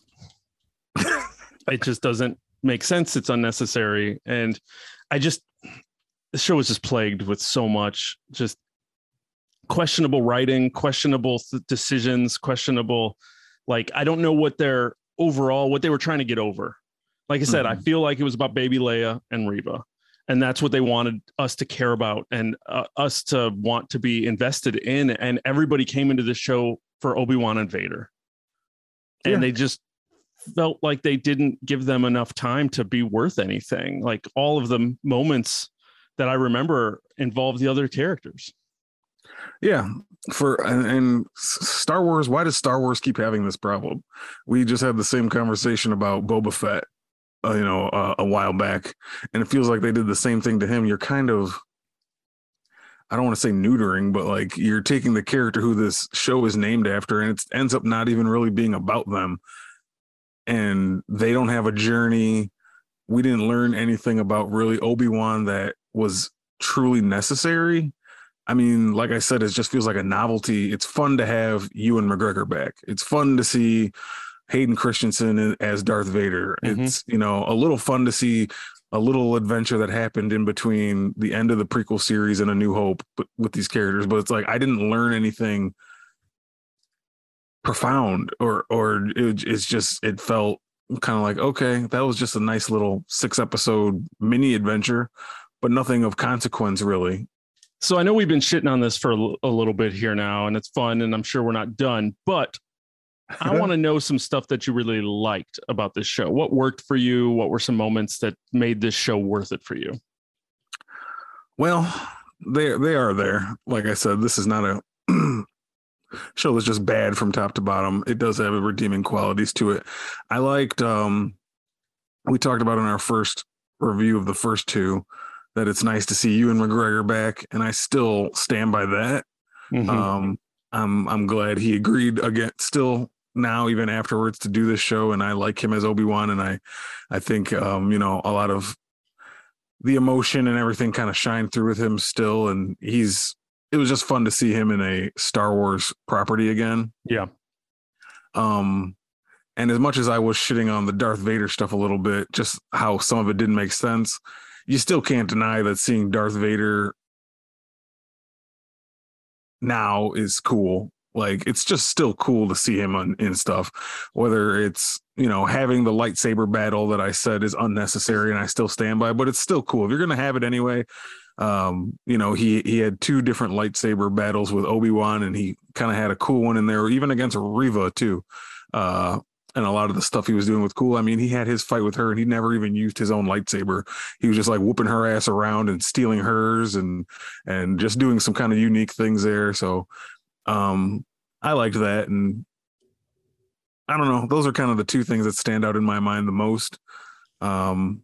it just doesn't make sense. It's unnecessary. And I just, the show is just plagued with so much just questionable writing, questionable th- decisions, questionable. Like, I don't know what their overall, what they were trying to get over. Like I said, mm-hmm. I feel like it was about baby Leia and Reva, and that's what they wanted us to care about and uh, us to want to be invested in. And everybody came into the show for Obi-Wan and Vader. And yeah. they just felt like they didn't give them enough time to be worth anything. Like all of the moments that I remember involved the other characters. Yeah. For and, and Star Wars, why does Star Wars keep having this problem? We just had the same conversation about Boba Fett, uh, you know, uh, a while back, and it feels like they did the same thing to him. You're kind of, I don't want to say neutering, but like you're taking the character who this show is named after, and it ends up not even really being about them. And they don't have a journey. We didn't learn anything about really Obi-Wan that was truly necessary. I mean, like I said, it just feels like a novelty. It's fun to have Ewan McGregor back. It's fun to see Hayden Christensen as Darth Vader. Mm-hmm. It's, you know, a little fun to see a little adventure that happened in between the end of the prequel series and A New Hope but with these characters. But it's like, I didn't learn anything profound or, or it, it's just, it felt kind of like, okay, that was just a nice little six episode mini adventure, but nothing of consequence, really. So I know we've been shitting on this for a, l- a little bit here now, and it's fun, and I'm sure we're not done, but I want to know some stuff that you really liked about this show. What worked for you? What were some moments that made this show worth it for you? Well, they, they are there. Like I said, this is not a show that's just bad from top to bottom. It does have redeeming qualities to it. I liked, um, we talked about in our first review of the first two, that it's nice to see Ewan McGregor back, and I still stand by that. Mm-hmm. Um, I'm I'm glad he agreed again. Still now, even afterwards, to do this show, and I like him as Obi-Wan, and I I think um, you know, a lot of the emotion and everything kind of shined through with him still, and he's. It was just fun to see him in a Star Wars property again. Yeah. Um, and as much as I was shitting on the Darth Vader stuff a little bit, just how some of it didn't make sense, you still can't deny that seeing Darth Vader now is cool. Like, it's just still cool to see him on, in stuff, whether it's, you know, having the lightsaber battle that I said is unnecessary and I still stand by, but it's still cool. If you're going to have it anyway, um, you know, he, he had two different lightsaber battles with Obi-Wan, and he kind of had a cool one in there, even against Reva too. Uh, and a lot of the stuff he was doing with cool. I mean, he had his fight with her and he never even used his own lightsaber. He was just like whooping her ass around and stealing hers and, and just doing some kind of unique things there. So, um, I liked that. And I don't know, those are kind of the two things that stand out in my mind the most. Um,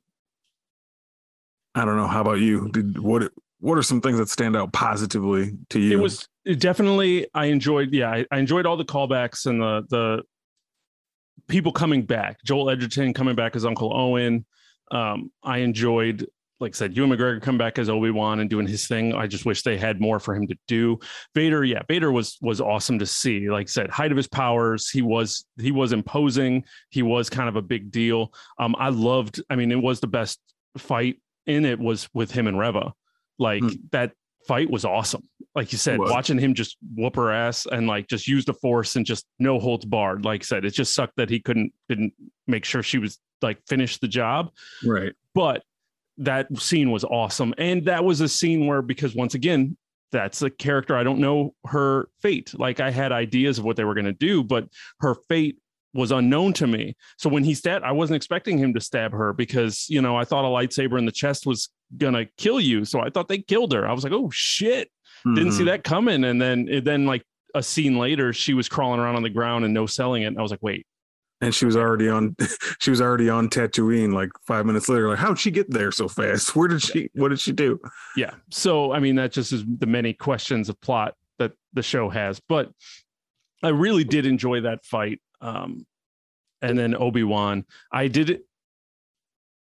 I don't know. How about you? Did, what What are some things that stand out positively to you? It was it definitely, I enjoyed, yeah, I, I enjoyed all the callbacks and the the people coming back. Joel Edgerton coming back as Uncle Owen. Um, I enjoyed, like I said, Ewan McGregor coming back as Obi-Wan and doing his thing. I just wish they had more for him to do. Vader, yeah, Vader was was awesome to see. Like I said, height of his powers, he was he was imposing. He was kind of a big deal. Um, I loved, I mean, it was the best fight in it was with him and Reva. Like mm. that fight was awesome. Like you said, watching him just whoop her ass and like just use the force and just no holds barred. Like I said, it just sucked that he couldn't didn't make sure she was like finish the job. Right. But that scene was awesome. And that was a scene where, because once again, that's a character. I don't know her fate. Like I had ideas of what they were going to do, but her fate was unknown to me. So when he stabbed, I wasn't expecting him to stab her because, you know, I thought a lightsaber in the chest was going to kill you. So I thought they killed her. I was like, oh shit. Mm-hmm. Didn't see that coming. And then, and then like a scene later, she was crawling around on the ground and no selling it. And I was like, wait. And she was already on, she was already on Tatooine like five minutes later. Like, how'd she get there so fast? Where did she, what did she do? Yeah. So, I mean, that just is the many questions of plot that the show has, but I really did enjoy that fight. Um, and then Obi-Wan, I did it.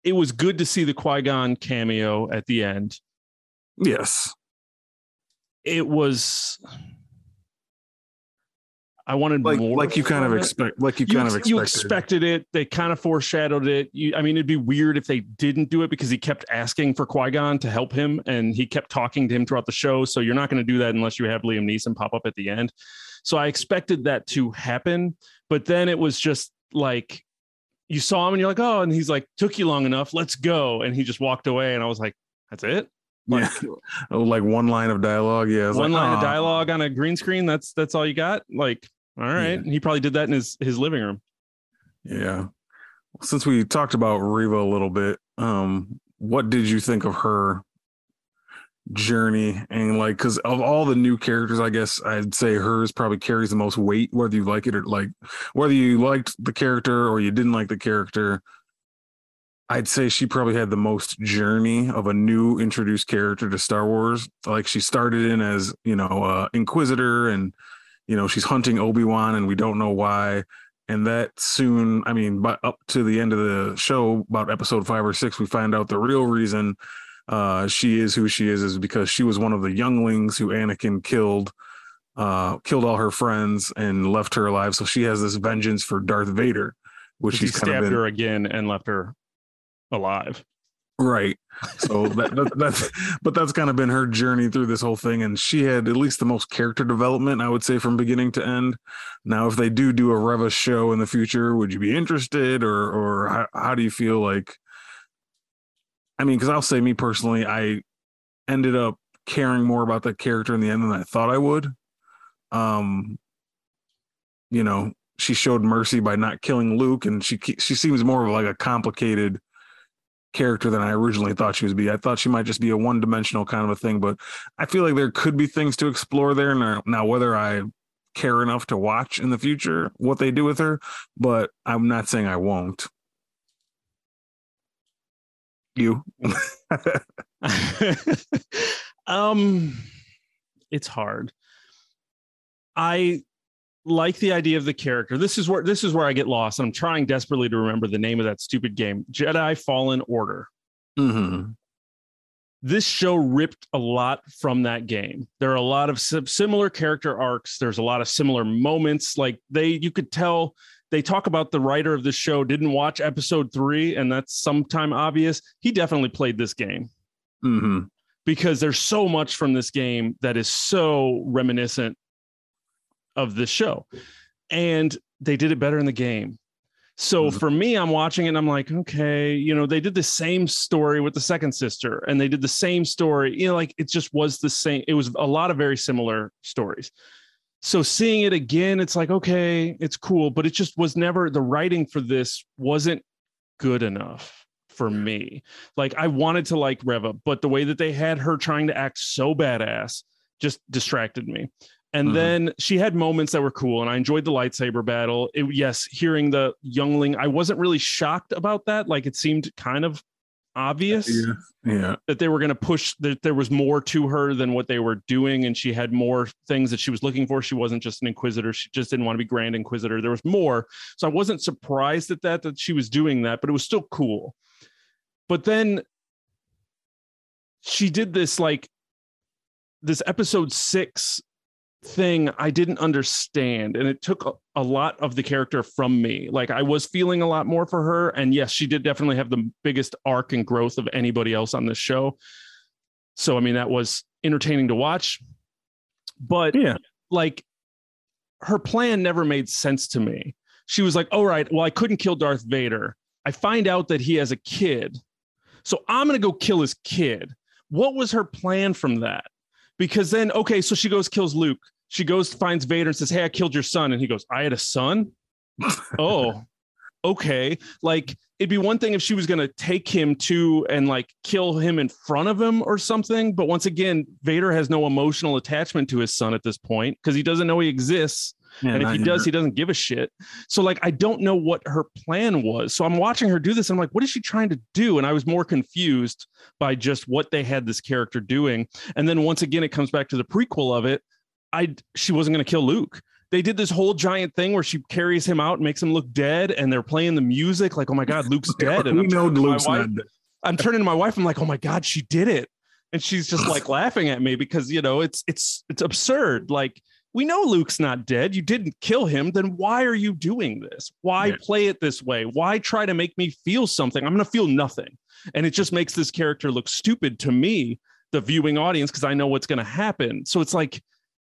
It was good to see the Qui-Gon cameo at the end. Yes. It was, I wanted like, more. Like you kind of expect, like you, you kind ex- of expected. You expected it. They kind of foreshadowed it. You, I mean, it'd be weird if they didn't do it because he kept asking for Qui-Gon to help him and he kept talking to him throughout the show. So you're not going to do that unless you have Liam Neeson pop up at the end. So I expected that to happen, but then it was just like, you saw him and you're like, oh, and he's like, took you long enough. Let's go. And he just walked away. And I was like, that's it. Like, yeah. Oh, like one line of dialogue. Yeah. One like, line Aw. of dialogue on a green screen. That's, that's all you got. Like, all right. Yeah. And he probably did that in his, his living room. Yeah. Since we talked about Reva a little bit, um, what did you think of her journey? And like, because of all the new characters, I guess I'd say hers probably carries the most weight, whether you like it or like whether you liked the character or you didn't like the character. I'd say she probably had the most journey of a new introduced character to Star Wars. Like she started in as, you know, uh Inquisitor, and you know, she's hunting Obi-Wan and we don't know why. And that soon, I mean, by up to the end of the show, about episode five or six, we find out the real reason Uh, she is who she is is because she was one of the younglings who Anakin killed, uh, killed all her friends and left her alive. So she has this vengeance for Darth Vader, which he stabbed kind of been... her again and left her alive. Right. So that, that, that's but that's kind of been her journey through this whole thing, and she had at least the most character development, I would say, from beginning to end. Now, if they do do a Reva show in the future, would you be interested, or or how, how do you feel like? I mean, because I'll say me personally, I ended up caring more about that character in the end than I thought I would. Um, you know, she showed mercy by not killing Luke, and she she seems more of like a complicated character than I originally thought she would be. I thought she might just be a one-dimensional kind of a thing, but I feel like there could be things to explore there. Now, now whether I care enough to watch in the future what they do with her, but I'm not saying I won't. you. um, it's hard. I like the idea of the character. This is where this is where I get lost. I'm trying desperately to remember the name of that stupid game, Jedi Fallen Order. Mm-hmm. This show ripped a lot from that game. There are a lot of similar character arcs. There's a lot of similar moments. Like they, you could tell they talk about the writer of the show didn't watch episode three, and that's sometime obvious. He definitely played this game. Mm-hmm. Because there's so much from this game that is so reminiscent of the show, and they did it better in the game. So for me, I'm watching it and I'm like, okay, you know, they did the same story with the second sister and they did the same story. You know, like it just was the same. It was a lot of very similar stories. So seeing it again, it's like, okay, it's cool, but it just was never, the writing for this wasn't good enough for me. Like I wanted to like Reva, but the way that they had her trying to act so badass just distracted me. And mm-hmm. then she had moments that were cool, and I enjoyed the lightsaber battle. It, yes, hearing the youngling, I wasn't really shocked about that. Like it seemed kind of obvious yeah. Yeah. that they were going to push, that there was more to her than what they were doing, and she had more things that she was looking for. She wasn't just an inquisitor. She just didn't want to be Grand Inquisitor. There was more. So I wasn't surprised at that, that she was doing that, but it was still cool. But then she did this, like, this episode six thing I didn't understand, and it took a, a lot of the character from me. Like I was feeling a lot more for her, and yes, she did definitely have the biggest arc and growth of anybody else on this show. So I mean, that was entertaining to watch, but yeah, like her plan never made sense to me. She was like, all right, well, I couldn't kill Darth Vader. I find out that he has a kid, so I'm gonna go kill his kid. What was her plan from that? Because then, okay, so she goes, kills Luke. She goes, finds Vader and says, hey, I killed your son. And he goes, I had a son? Oh, okay. Like, it'd be one thing if she was going to take him to and, like, kill him in front of him or something. But once again, Vader has no emotional attachment to his son at this point because he doesn't know he exists. Yeah, and if he either. does, he doesn't give a shit. So, like, I don't know what her plan was. So I'm watching her do this. And I'm like, what is she trying to do? And I was more confused by just what they had this character doing. And then once again, it comes back to the prequel of it. I she wasn't going to kill Luke. They did this whole giant thing where she carries him out and makes him look dead. And they're playing the music like, oh, my God, Luke's dead. And we I'm know Luke's dead. I'm turning to my wife. I'm like, oh, my God, she did it. And she's just like laughing at me because, you know, it's it's it's absurd. Like, we know Luke's not dead. You didn't kill him. Then why are you doing this? Why yeah. play it this way? Why try to make me feel something? I'm going to feel nothing. And it just makes this character look stupid to me, the viewing audience, because I know what's going to happen. So it's like,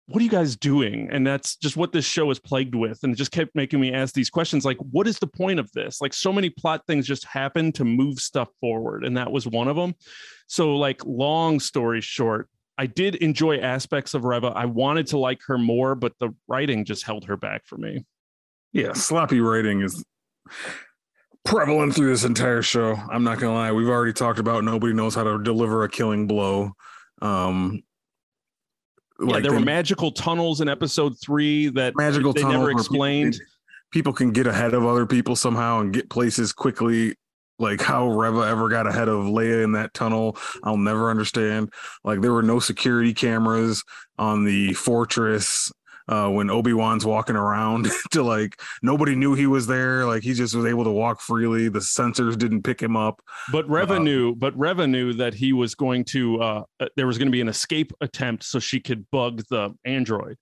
what are you guys doing? And that's just what this show is plagued with. And it just kept making me ask these questions. Like, what is the point of this? Like, so many plot things just happen to move stuff forward. And that was one of them. So, like, long story short, I did enjoy aspects of Reva. I wanted to like her more, but the writing just held her back for me. Yeah, sloppy writing is prevalent through this entire show. I'm not going to lie. We've already talked about nobody knows how to deliver a killing blow. Um, yeah, like there they, were magical tunnels in episode three that magical they never explained. People, people can get ahead of other people somehow and get places quickly. Like how Reva ever got ahead of Leia in that tunnel, I'll never understand. Like there were no security cameras on the fortress uh, when Obi-Wan's walking around to like, nobody knew he was there. Like he just was able to walk freely. The sensors didn't pick him up. But Reva uh, knew, but Reva knew that he was going to, uh, there was going to be an escape attempt so she could bug the android.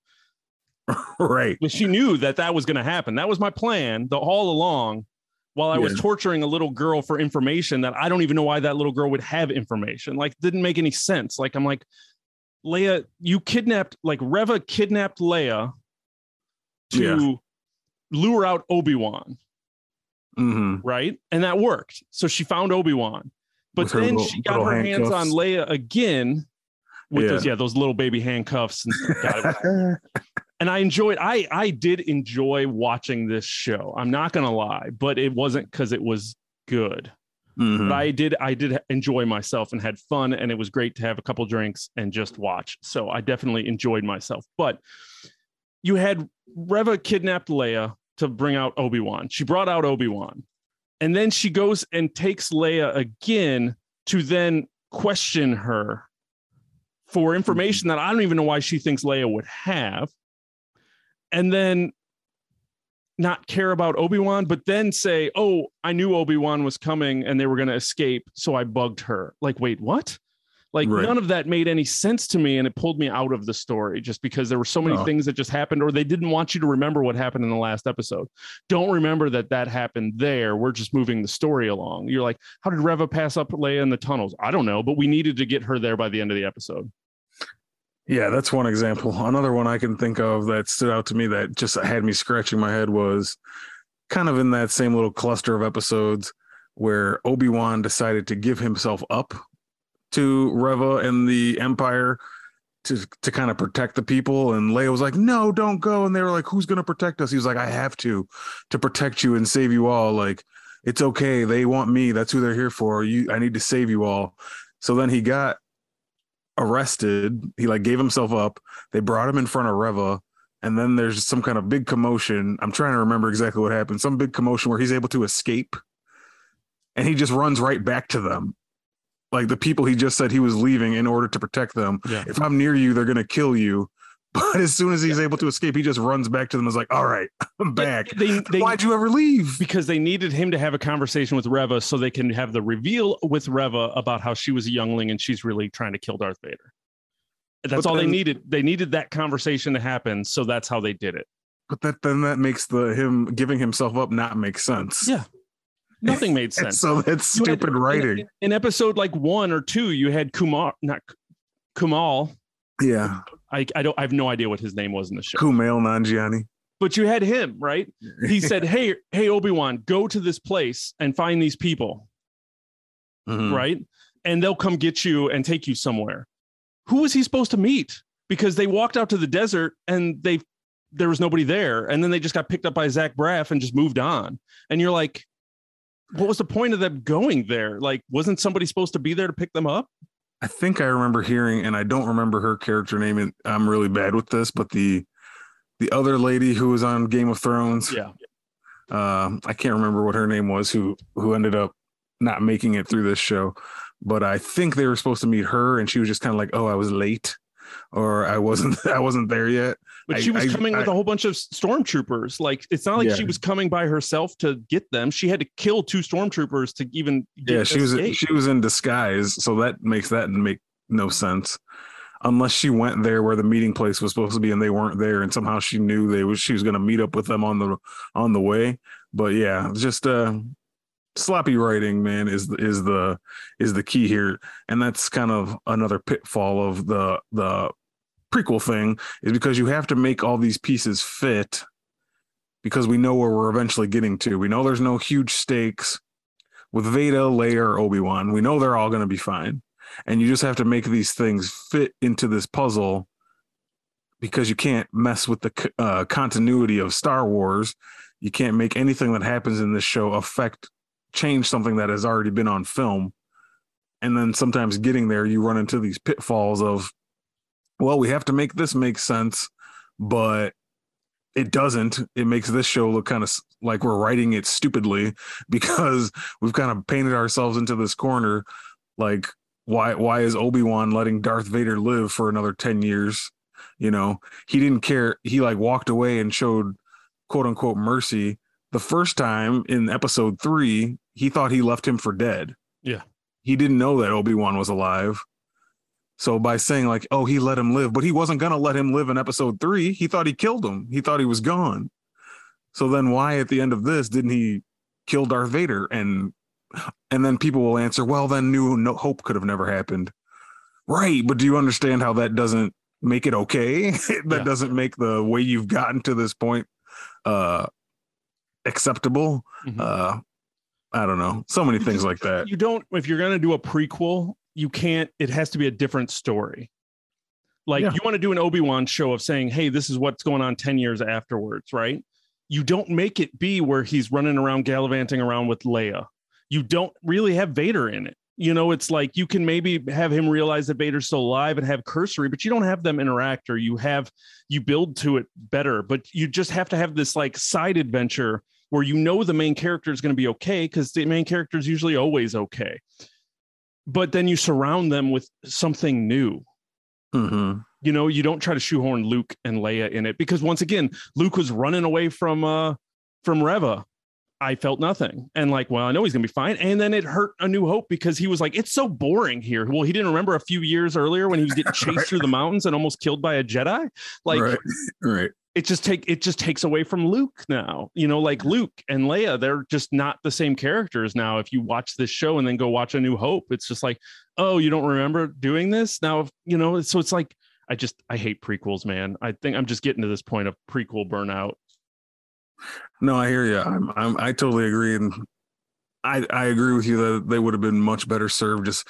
Right. But she knew that that was going to happen. That was my plan the all along. While I yeah. was torturing a little girl for information that I don't even know why that little girl would have information. Like, didn't make any sense. Like, I'm like, Leia, you kidnapped, like, Reva kidnapped Leia to yeah. lure out Obi-Wan. Mm-hmm. Right? And that worked. So she found Obi-Wan. But with then little, she got her handcuffs. hands on Leia again with yeah. those, yeah, those little baby handcuffs. And got it. And I enjoyed, I I did enjoy watching this show. I'm not going to lie, but it wasn't because it was good. Mm-hmm. But I did, I did enjoy myself and had fun, and it was great to have a couple drinks and just watch. So I definitely enjoyed myself. But you had Reva kidnapped Leia to bring out Obi-Wan. She brought out Obi-Wan. And then she goes and takes Leia again to then question her for information that I don't even know why she thinks Leia would have, and then not care about Obi-Wan, but then say, oh, I knew Obi-Wan was coming and they were going to escape, so I bugged her. Like, wait, what? Like, right. None of that made any sense to me, and it pulled me out of the story just because there were so many oh. things that just happened, or they didn't want you to remember what happened in the last episode. Don't remember that that happened there. We're just moving the story along. You're like, how did Reva pass up Leia in the tunnels? I don't know, but we needed to get her there by the end of the episode. Yeah, that's one example. Another one I can think of that stood out to me that just had me scratching my head was kind of in that same little cluster of episodes where Obi-Wan decided to give himself up to Reva and the Empire to to kind of protect the people, and Leia was like, no, don't go, and they were like, who's going to protect us? He was like, I have to to protect you and save you all. Like, it's okay, they want me, that's who they're here for. You, I need to save you all. So then he got arrested, he like gave himself up, they brought him in front of Reva, and then there's some kind of big commotion. I'm trying to remember exactly what happened, some big commotion where he's able to escape, and he just runs right back to them. Like the people he just said he was leaving in order to protect them. Yeah. If I'm near you, they're going to kill you. But as soon as he's yeah. able to escape, he just runs back to them and is like, all right, I'm back. They, they, Why'd you ever leave? Because they needed him to have a conversation with Reva so they can have the reveal with Reva about how she was a youngling and she's really trying to kill Darth Vader. That's but all then, they needed. They needed that conversation to happen. So that's how they did it. But that then that makes the him giving himself up not make sense. Yeah. Nothing made sense. So that's stupid had, writing. In, in episode like one or two, you had Kumail, not Kumail. Yeah. I, I don't I have no idea what his name was in the show. Kumail Nanjiani. But you had him, right? He said, Hey, hey, Obi-Wan, go to this place and find these people. Mm-hmm. Right? And they'll come get you and take you somewhere. Who was he supposed to meet? Because they walked out to the desert and they there was nobody there. And then they just got picked up by Zach Braff and just moved on. And you're like, what was the point of them going there? Like, wasn't somebody supposed to be there to pick them up? I think I remember hearing, and I don't remember her character name, and I'm really bad with this, but the the other lady who was on Game of Thrones. Yeah. Um, I can't remember what her name was, who who ended up not making it through this show. But I think they were supposed to meet her, and she was just kind of like, oh, I was late, or I wasn't I wasn't there yet. But I, she was I, coming I, with a whole bunch of stormtroopers. Like, it's not like yeah. she was coming by herself to get them. She had to kill two stormtroopers to even get Yeah, she escape. was she was in disguise, so that makes that make no sense. Unless she went there where the meeting place was supposed to be and they weren't there, and somehow she knew they was she was going to meet up with them on the on the way. But yeah, just uh sloppy writing, man, is is the is the key here. And that's kind of another pitfall of the the prequel thing, is because you have to make all these pieces fit, because we know where we're eventually getting to. We know there's no huge stakes with Vader, Leia, or Obi-Wan. We know they're all going to be fine. And you just have to make these things fit into this puzzle, because you can't mess with the uh, continuity of Star Wars. You can't make anything that happens in this show affect change something that has already been on film. And then sometimes getting there, you run into these pitfalls of, well, we have to make this make sense, but it doesn't. It makes this show look kind of like we're writing it stupidly, because we've kind of painted ourselves into this corner. Like, why why is Obi-Wan letting Darth Vader live for another ten years? You know, he didn't care. He like walked away and showed quote unquote mercy. The first time in episode three, he thought he left him for dead. Yeah. He didn't know that Obi-Wan was alive. So by saying like, oh, he let him live, but he wasn't going to let him live in episode three. He thought he killed him. He thought he was gone. So then why at the end of this didn't he kill Darth Vader? And and then people will answer, well, then New no, Hope could have never happened. Right. But do you understand how that doesn't make it okay? that yeah. doesn't make the way you've gotten to this point Uh acceptable. Mm-hmm. uh I don't know, so many things like that. You don't, if you're going to do a prequel, you can't, it has to be a different story. Like, yeah. you want to do an Obi-Wan show of saying, hey, this is what's going on ten years afterwards, right? You don't make it be where he's running around gallivanting around with Leia. You don't really have Vader in it, you know. It's like, you can maybe have him realize that Vader's still alive and have cursory, but you don't have them interact, or you have, you build to it better, but you just have to have this like side adventure where you know the main character is going to be okay, because the main character is usually always okay. but then you surround them with something new. Mm-hmm. You know, you don't try to shoehorn Luke and Leia in it, because once again, Luke was running away from uh, from Reva. I felt nothing. And like, well, I know he's going to be fine. And then it hurt A New Hope because he was like, it's so boring here. Well, he didn't remember a few years earlier when he was getting chased right. through the mountains and almost killed by a Jedi. Like, right. Right. It just take it just takes away from Luke now. You know, like Luke and Leia, they're just not the same characters now. If you watch this show and then go watch A New Hope, it's just like, oh, you don't remember doing this now, you know? So it's like, I just, I hate prequels, man. I think I'm just getting to this point of prequel burnout. No, I hear you. I'm, I'm, I totally agree, and I, I agree with you that they would have been much better served. Just,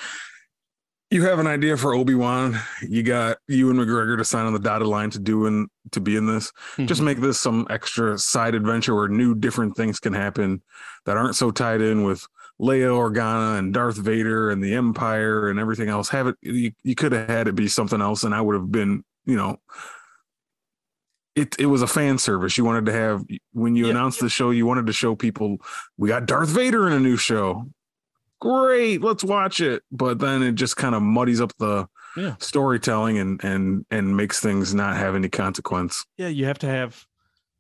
you have an idea for Obi-Wan, you got Ewan McGregor to sign on the dotted line to do and to be in this. Mm-hmm. Just make this some extra side adventure where new, different things can happen that aren't so tied in with Leia Organa and Darth Vader and the Empire and everything else. Have it. You, you could have had it be something else, and I would have been, you know. It it was a fan service. You wanted to have, when you yeah. announced the show, you wanted to show people, we got Darth Vader in a new show. Great, let's watch it. But then it just kind of muddies up the yeah. storytelling and and and makes things not have any consequence. Yeah, you have to have,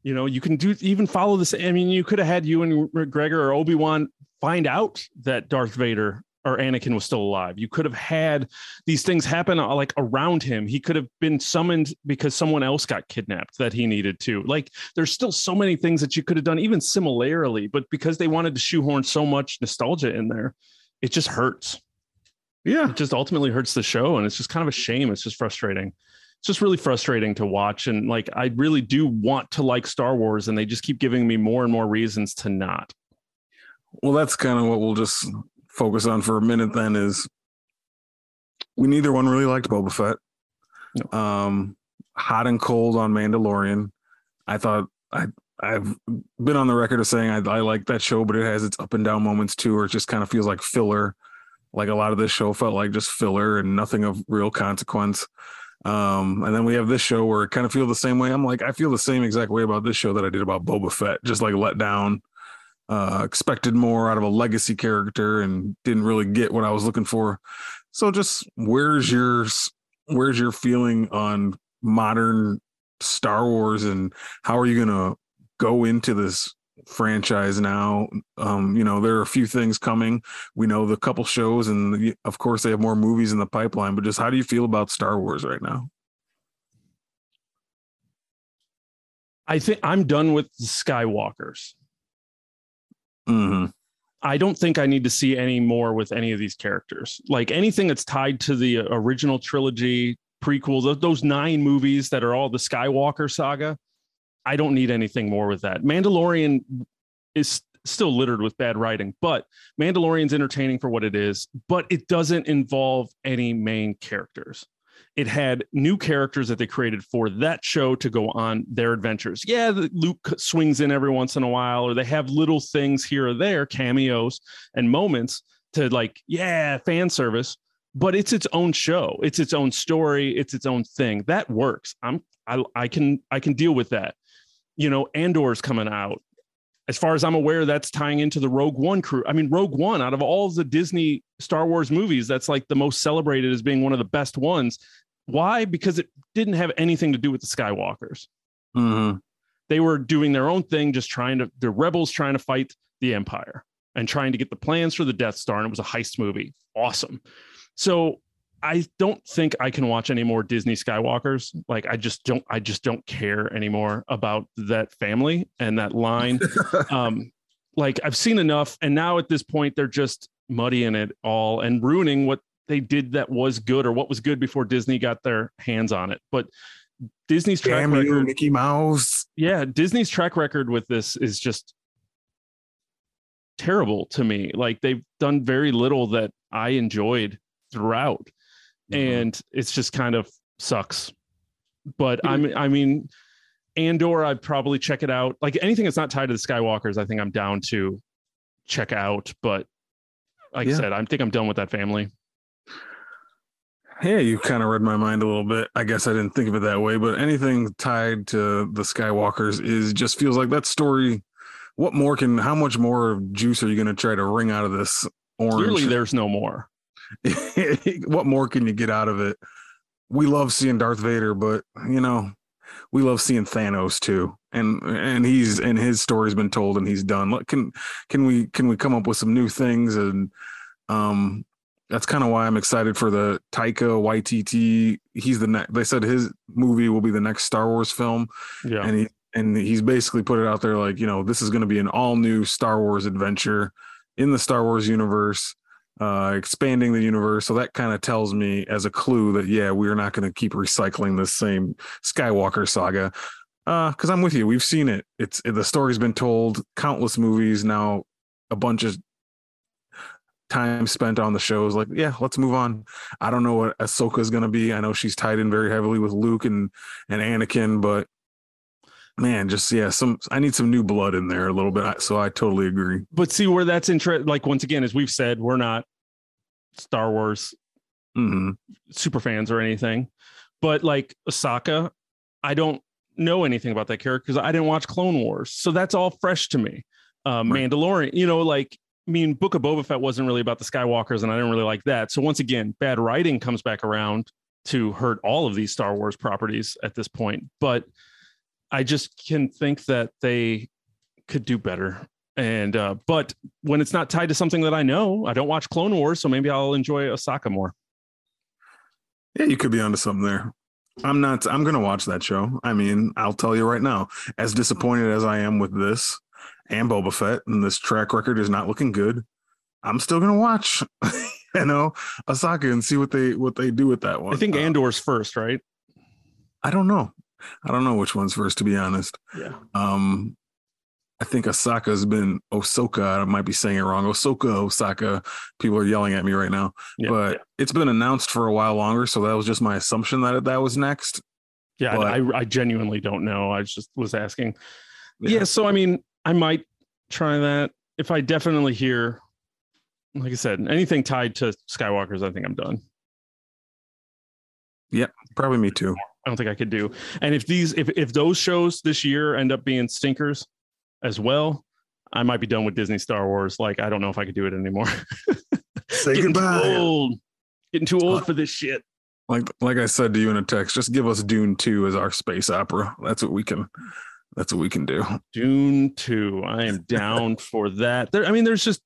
you know, you can do even follow this. I mean, you could have had Ewan McGregor or Obi-Wan find out that Darth Vader or Anakin was still alive. You could have had these things happen like around him. He could have been summoned because someone else got kidnapped that he needed to. Like, there's still so many things that you could have done, even similarly, but because they wanted to shoehorn so much nostalgia in there, it just hurts. Yeah. It just ultimately hurts the show. And it's just kind of a shame. It's just frustrating. It's just really frustrating to watch. And like, I really do want to like Star Wars, and they just keep giving me more and more reasons to not. Well, that's kind of what we'll just focus on for a minute then, is we neither one really liked Boba Fett. No. Um, hot and cold on Mandalorian. I thought I I've been on the record of saying I, I like that show, but it has its up and down moments too, where it just kind of feels like filler. Like a lot of this show felt like just filler and nothing of real consequence. Um, and then we have this show where it kind of feels the same way. I'm like, I feel the same exact way about this show that I did about Boba Fett, just like let down. Uh, expected more out of a legacy character and didn't really get what I was looking for. So just where's your where's your feeling on modern Star Wars, and how are you going to go into this franchise now? Um, you know, there are a few things coming. We know the couple shows, and the, of course they have more movies in the pipeline, but just how do you feel about Star Wars right now? I think I'm done with the Skywalkers. Mm-hmm. I don't think I need to see any more with any of these characters. Like anything that's tied to the original trilogy, prequels, those nine movies that are all the Skywalker saga, I don't need anything more with that. Mandalorian is still littered with bad writing, but Mandalorian's entertaining for what it is, but it doesn't involve any main characters. It had new characters that they created for that show to go on their adventures. Yeah, Luke swings in every once in a while, or they have little things here or there, cameos and moments to like, yeah, fan service. But it's its own show. It's its own story. It's its own thing. That works. I'm I, I can I can deal with that. You know, Andor's coming out. As far as I'm aware, that's tying into the Rogue One crew. I mean, Rogue One, out of all the Disney Star Wars movies, that's like the most celebrated as being one of the best ones. Why? Because it didn't have anything to do with the Skywalkers. Mm-hmm. They were doing their own thing, just trying to, the rebels trying to fight the Empire and trying to get the plans for the Death Star. And it was a heist movie. Awesome. So I don't think I can watch any more Disney Skywalkers. Like, I just don't, I just don't care anymore about that family and that line. um, like I've seen enough. And now at this point, they're just muddying it all and ruining what they did that was good, or what was good before Disney got their hands on it. But Disney's track Damn record, you, Mickey Mouse. Yeah. Disney's track record with this is just terrible to me. Like, they've done very little that I enjoyed throughout. And it's just kind of sucks. But I'm, I mean, Andor, I'd probably check it out. Like anything that's not tied to the Skywalkers, I think I'm down to check out. But like yeah. I said, I think I'm done with that family. Yeah, you kind of read my mind a little bit. I guess I didn't think of it that way. But anything tied to the Skywalkers is just feels like that story. What more can, how much more juice are you going to try to wring out of this orange? Clearly, there's no more. What more can you get out of it? We love seeing Darth Vader, but, you know, we love seeing Thanos too. And and he's and his story's been told and he's done. Look, can can we can we come up with some new things? And um, that's kind of why I'm excited for the Taika Waititi. He's the ne- they said his movie will be the next Star Wars film. Yeah. And he and he's basically put it out there like, you know, this is going to be an all new Star Wars adventure in the Star Wars universe. Uh, expanding the universe. So that kind of tells me as a clue that, yeah, we're not going to keep recycling this same Skywalker saga. Uh, because I'm with you. We've seen it. It's it, the story's been told, countless movies now, a bunch of time spent on the shows. Like, yeah, let's move on. I don't know what Ahsoka is going to be. I know she's tied in very heavily with Luke and, and Anakin, but man, just, yeah, some, I need some new blood in there a little bit. So I totally agree. But see where that's interesting. Like, once again, as we've said, we're not Star Wars mm-hmm. super fans or anything, but like Ahsoka, I don't know anything about that character because I didn't watch Clone Wars. So that's all fresh to me. Um, right. Mandalorian, you know, like, I mean, Book of Boba Fett wasn't really about the Skywalkers and I didn't really like that. So once again, bad writing comes back around to hurt all of these Star Wars properties at this point. But I just can think that they could do better. And, uh, but when it's not tied to something that I know, I don't watch Clone Wars, so maybe I'll enjoy Ahsoka more. Yeah, you could be onto something there. I'm not, I'm going to watch that show. I mean, I'll tell you right now, as disappointed as I am with this and Boba Fett, and this track record is not looking good, I'm still going to watch, you know, Ahsoka and see what they, what they do with that one. I think Andor's first, right? I don't know. I don't know which one's first, to be honest. Yeah. Um, I think Osaka's been Ahsoka. I might be saying it wrong. Ahsoka, Osaka. People are yelling at me right now. Yeah, but yeah. It's been announced for a while longer, so that was just my assumption that that was next. Yeah, but I, I genuinely don't know. I just was asking. Yeah. yeah, so I mean, I might try that. If I definitely hear, like I said, anything tied to Skywalkers, I think I'm done. Yeah, probably me too. I don't think I could do. And if these, if, if those shows this year end up being stinkers as well, I might be done with Disney Star Wars. Like, I don't know if I could do it anymore. Say Getting goodbye. Too old. Getting too old uh, for this shit. Like, like I said to you in a text, just give us Dune two as our space opera. That's what we can, that's what we can do. Dune two. I am down for that. There, I mean, there's just,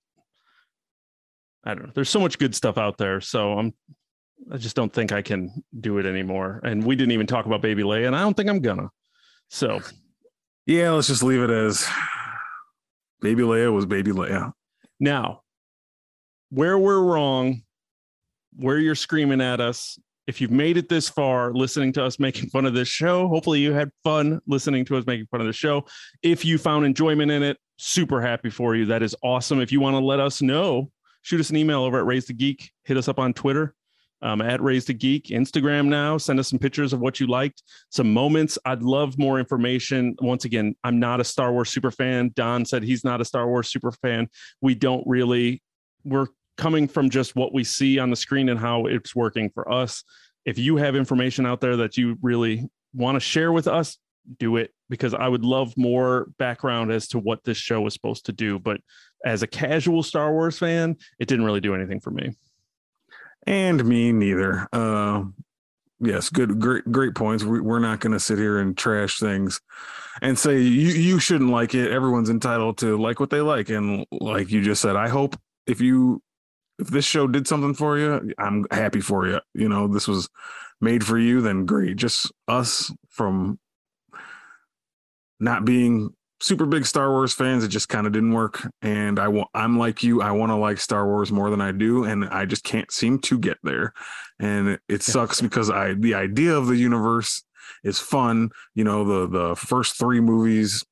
I don't know. There's so much good stuff out there. So I'm, I just don't think I can do it anymore. And we didn't even talk about Baby Leia, and I don't think I'm gonna. So yeah, let's just leave it as Baby Leia was Baby Leia. Now, where we're wrong, where you're screaming at us, if you've made it this far listening to us making fun of this show, hopefully you had fun listening to us making fun of the show. If you found enjoyment in it, super happy for you. That is awesome. If you want to let us know, shoot us an email over at Raised the Geek. Hit us up on Twitter. Um, at Raised the Geek, Instagram now. Send us some pictures of what you liked, some moments. I'd love more information. Once again, I'm not a Star Wars super fan. Don said he's not a Star Wars super fan. We don't really, we're coming from just what we see on the screen and how it's working for us. If you have information out there that you really want to share with us, do it, because I would love more background as to what this show is supposed to do. But as a casual Star Wars fan, it didn't really do anything for me. And me neither. Uh, yes, good, great, great points. We, we're not going to sit here and trash things and say you you shouldn't like it. Everyone's entitled to like what they like, and like you just said, I hope if you if this show did something for you, I'm happy for you. You know, this was made for you. Then great. Just us from not being super big Star Wars fans, it just kind of didn't work. And I want, I'm like you, I want to like Star Wars more than I do, and I just can't seem to get there. And it, it sucks because I, the idea of the universe is fun. You know, the the first three movies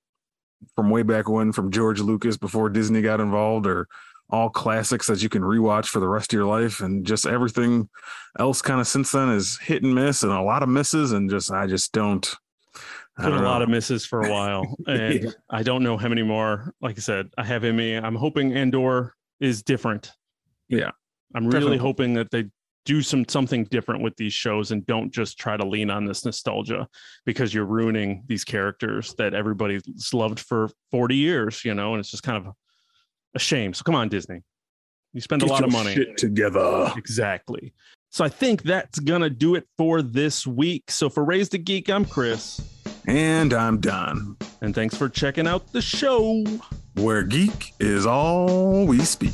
from way back when, from George Lucas before Disney got involved, are all classics that you can rewatch for the rest of your life. And just everything else kind of since then is hit and miss, and a lot of misses, and just I just don't. Put a lot of misses for a while, and yeah. I don't know how many more. Like I said, I have in me. I'm hoping Andor is different. Yeah, I'm really definitely. hoping that they do some something different with these shows and don't just try to lean on this nostalgia, because you're ruining these characters that everybody's loved for forty years. You know, and it's just kind of a shame. So come on, Disney, You spend Get a lot your of money. Shit together. Exactly. So I think that's going to do it for this week. So for Raised the Geek, I'm Chris. And I'm Don. And thanks for checking out the show. Where geek is all we speak.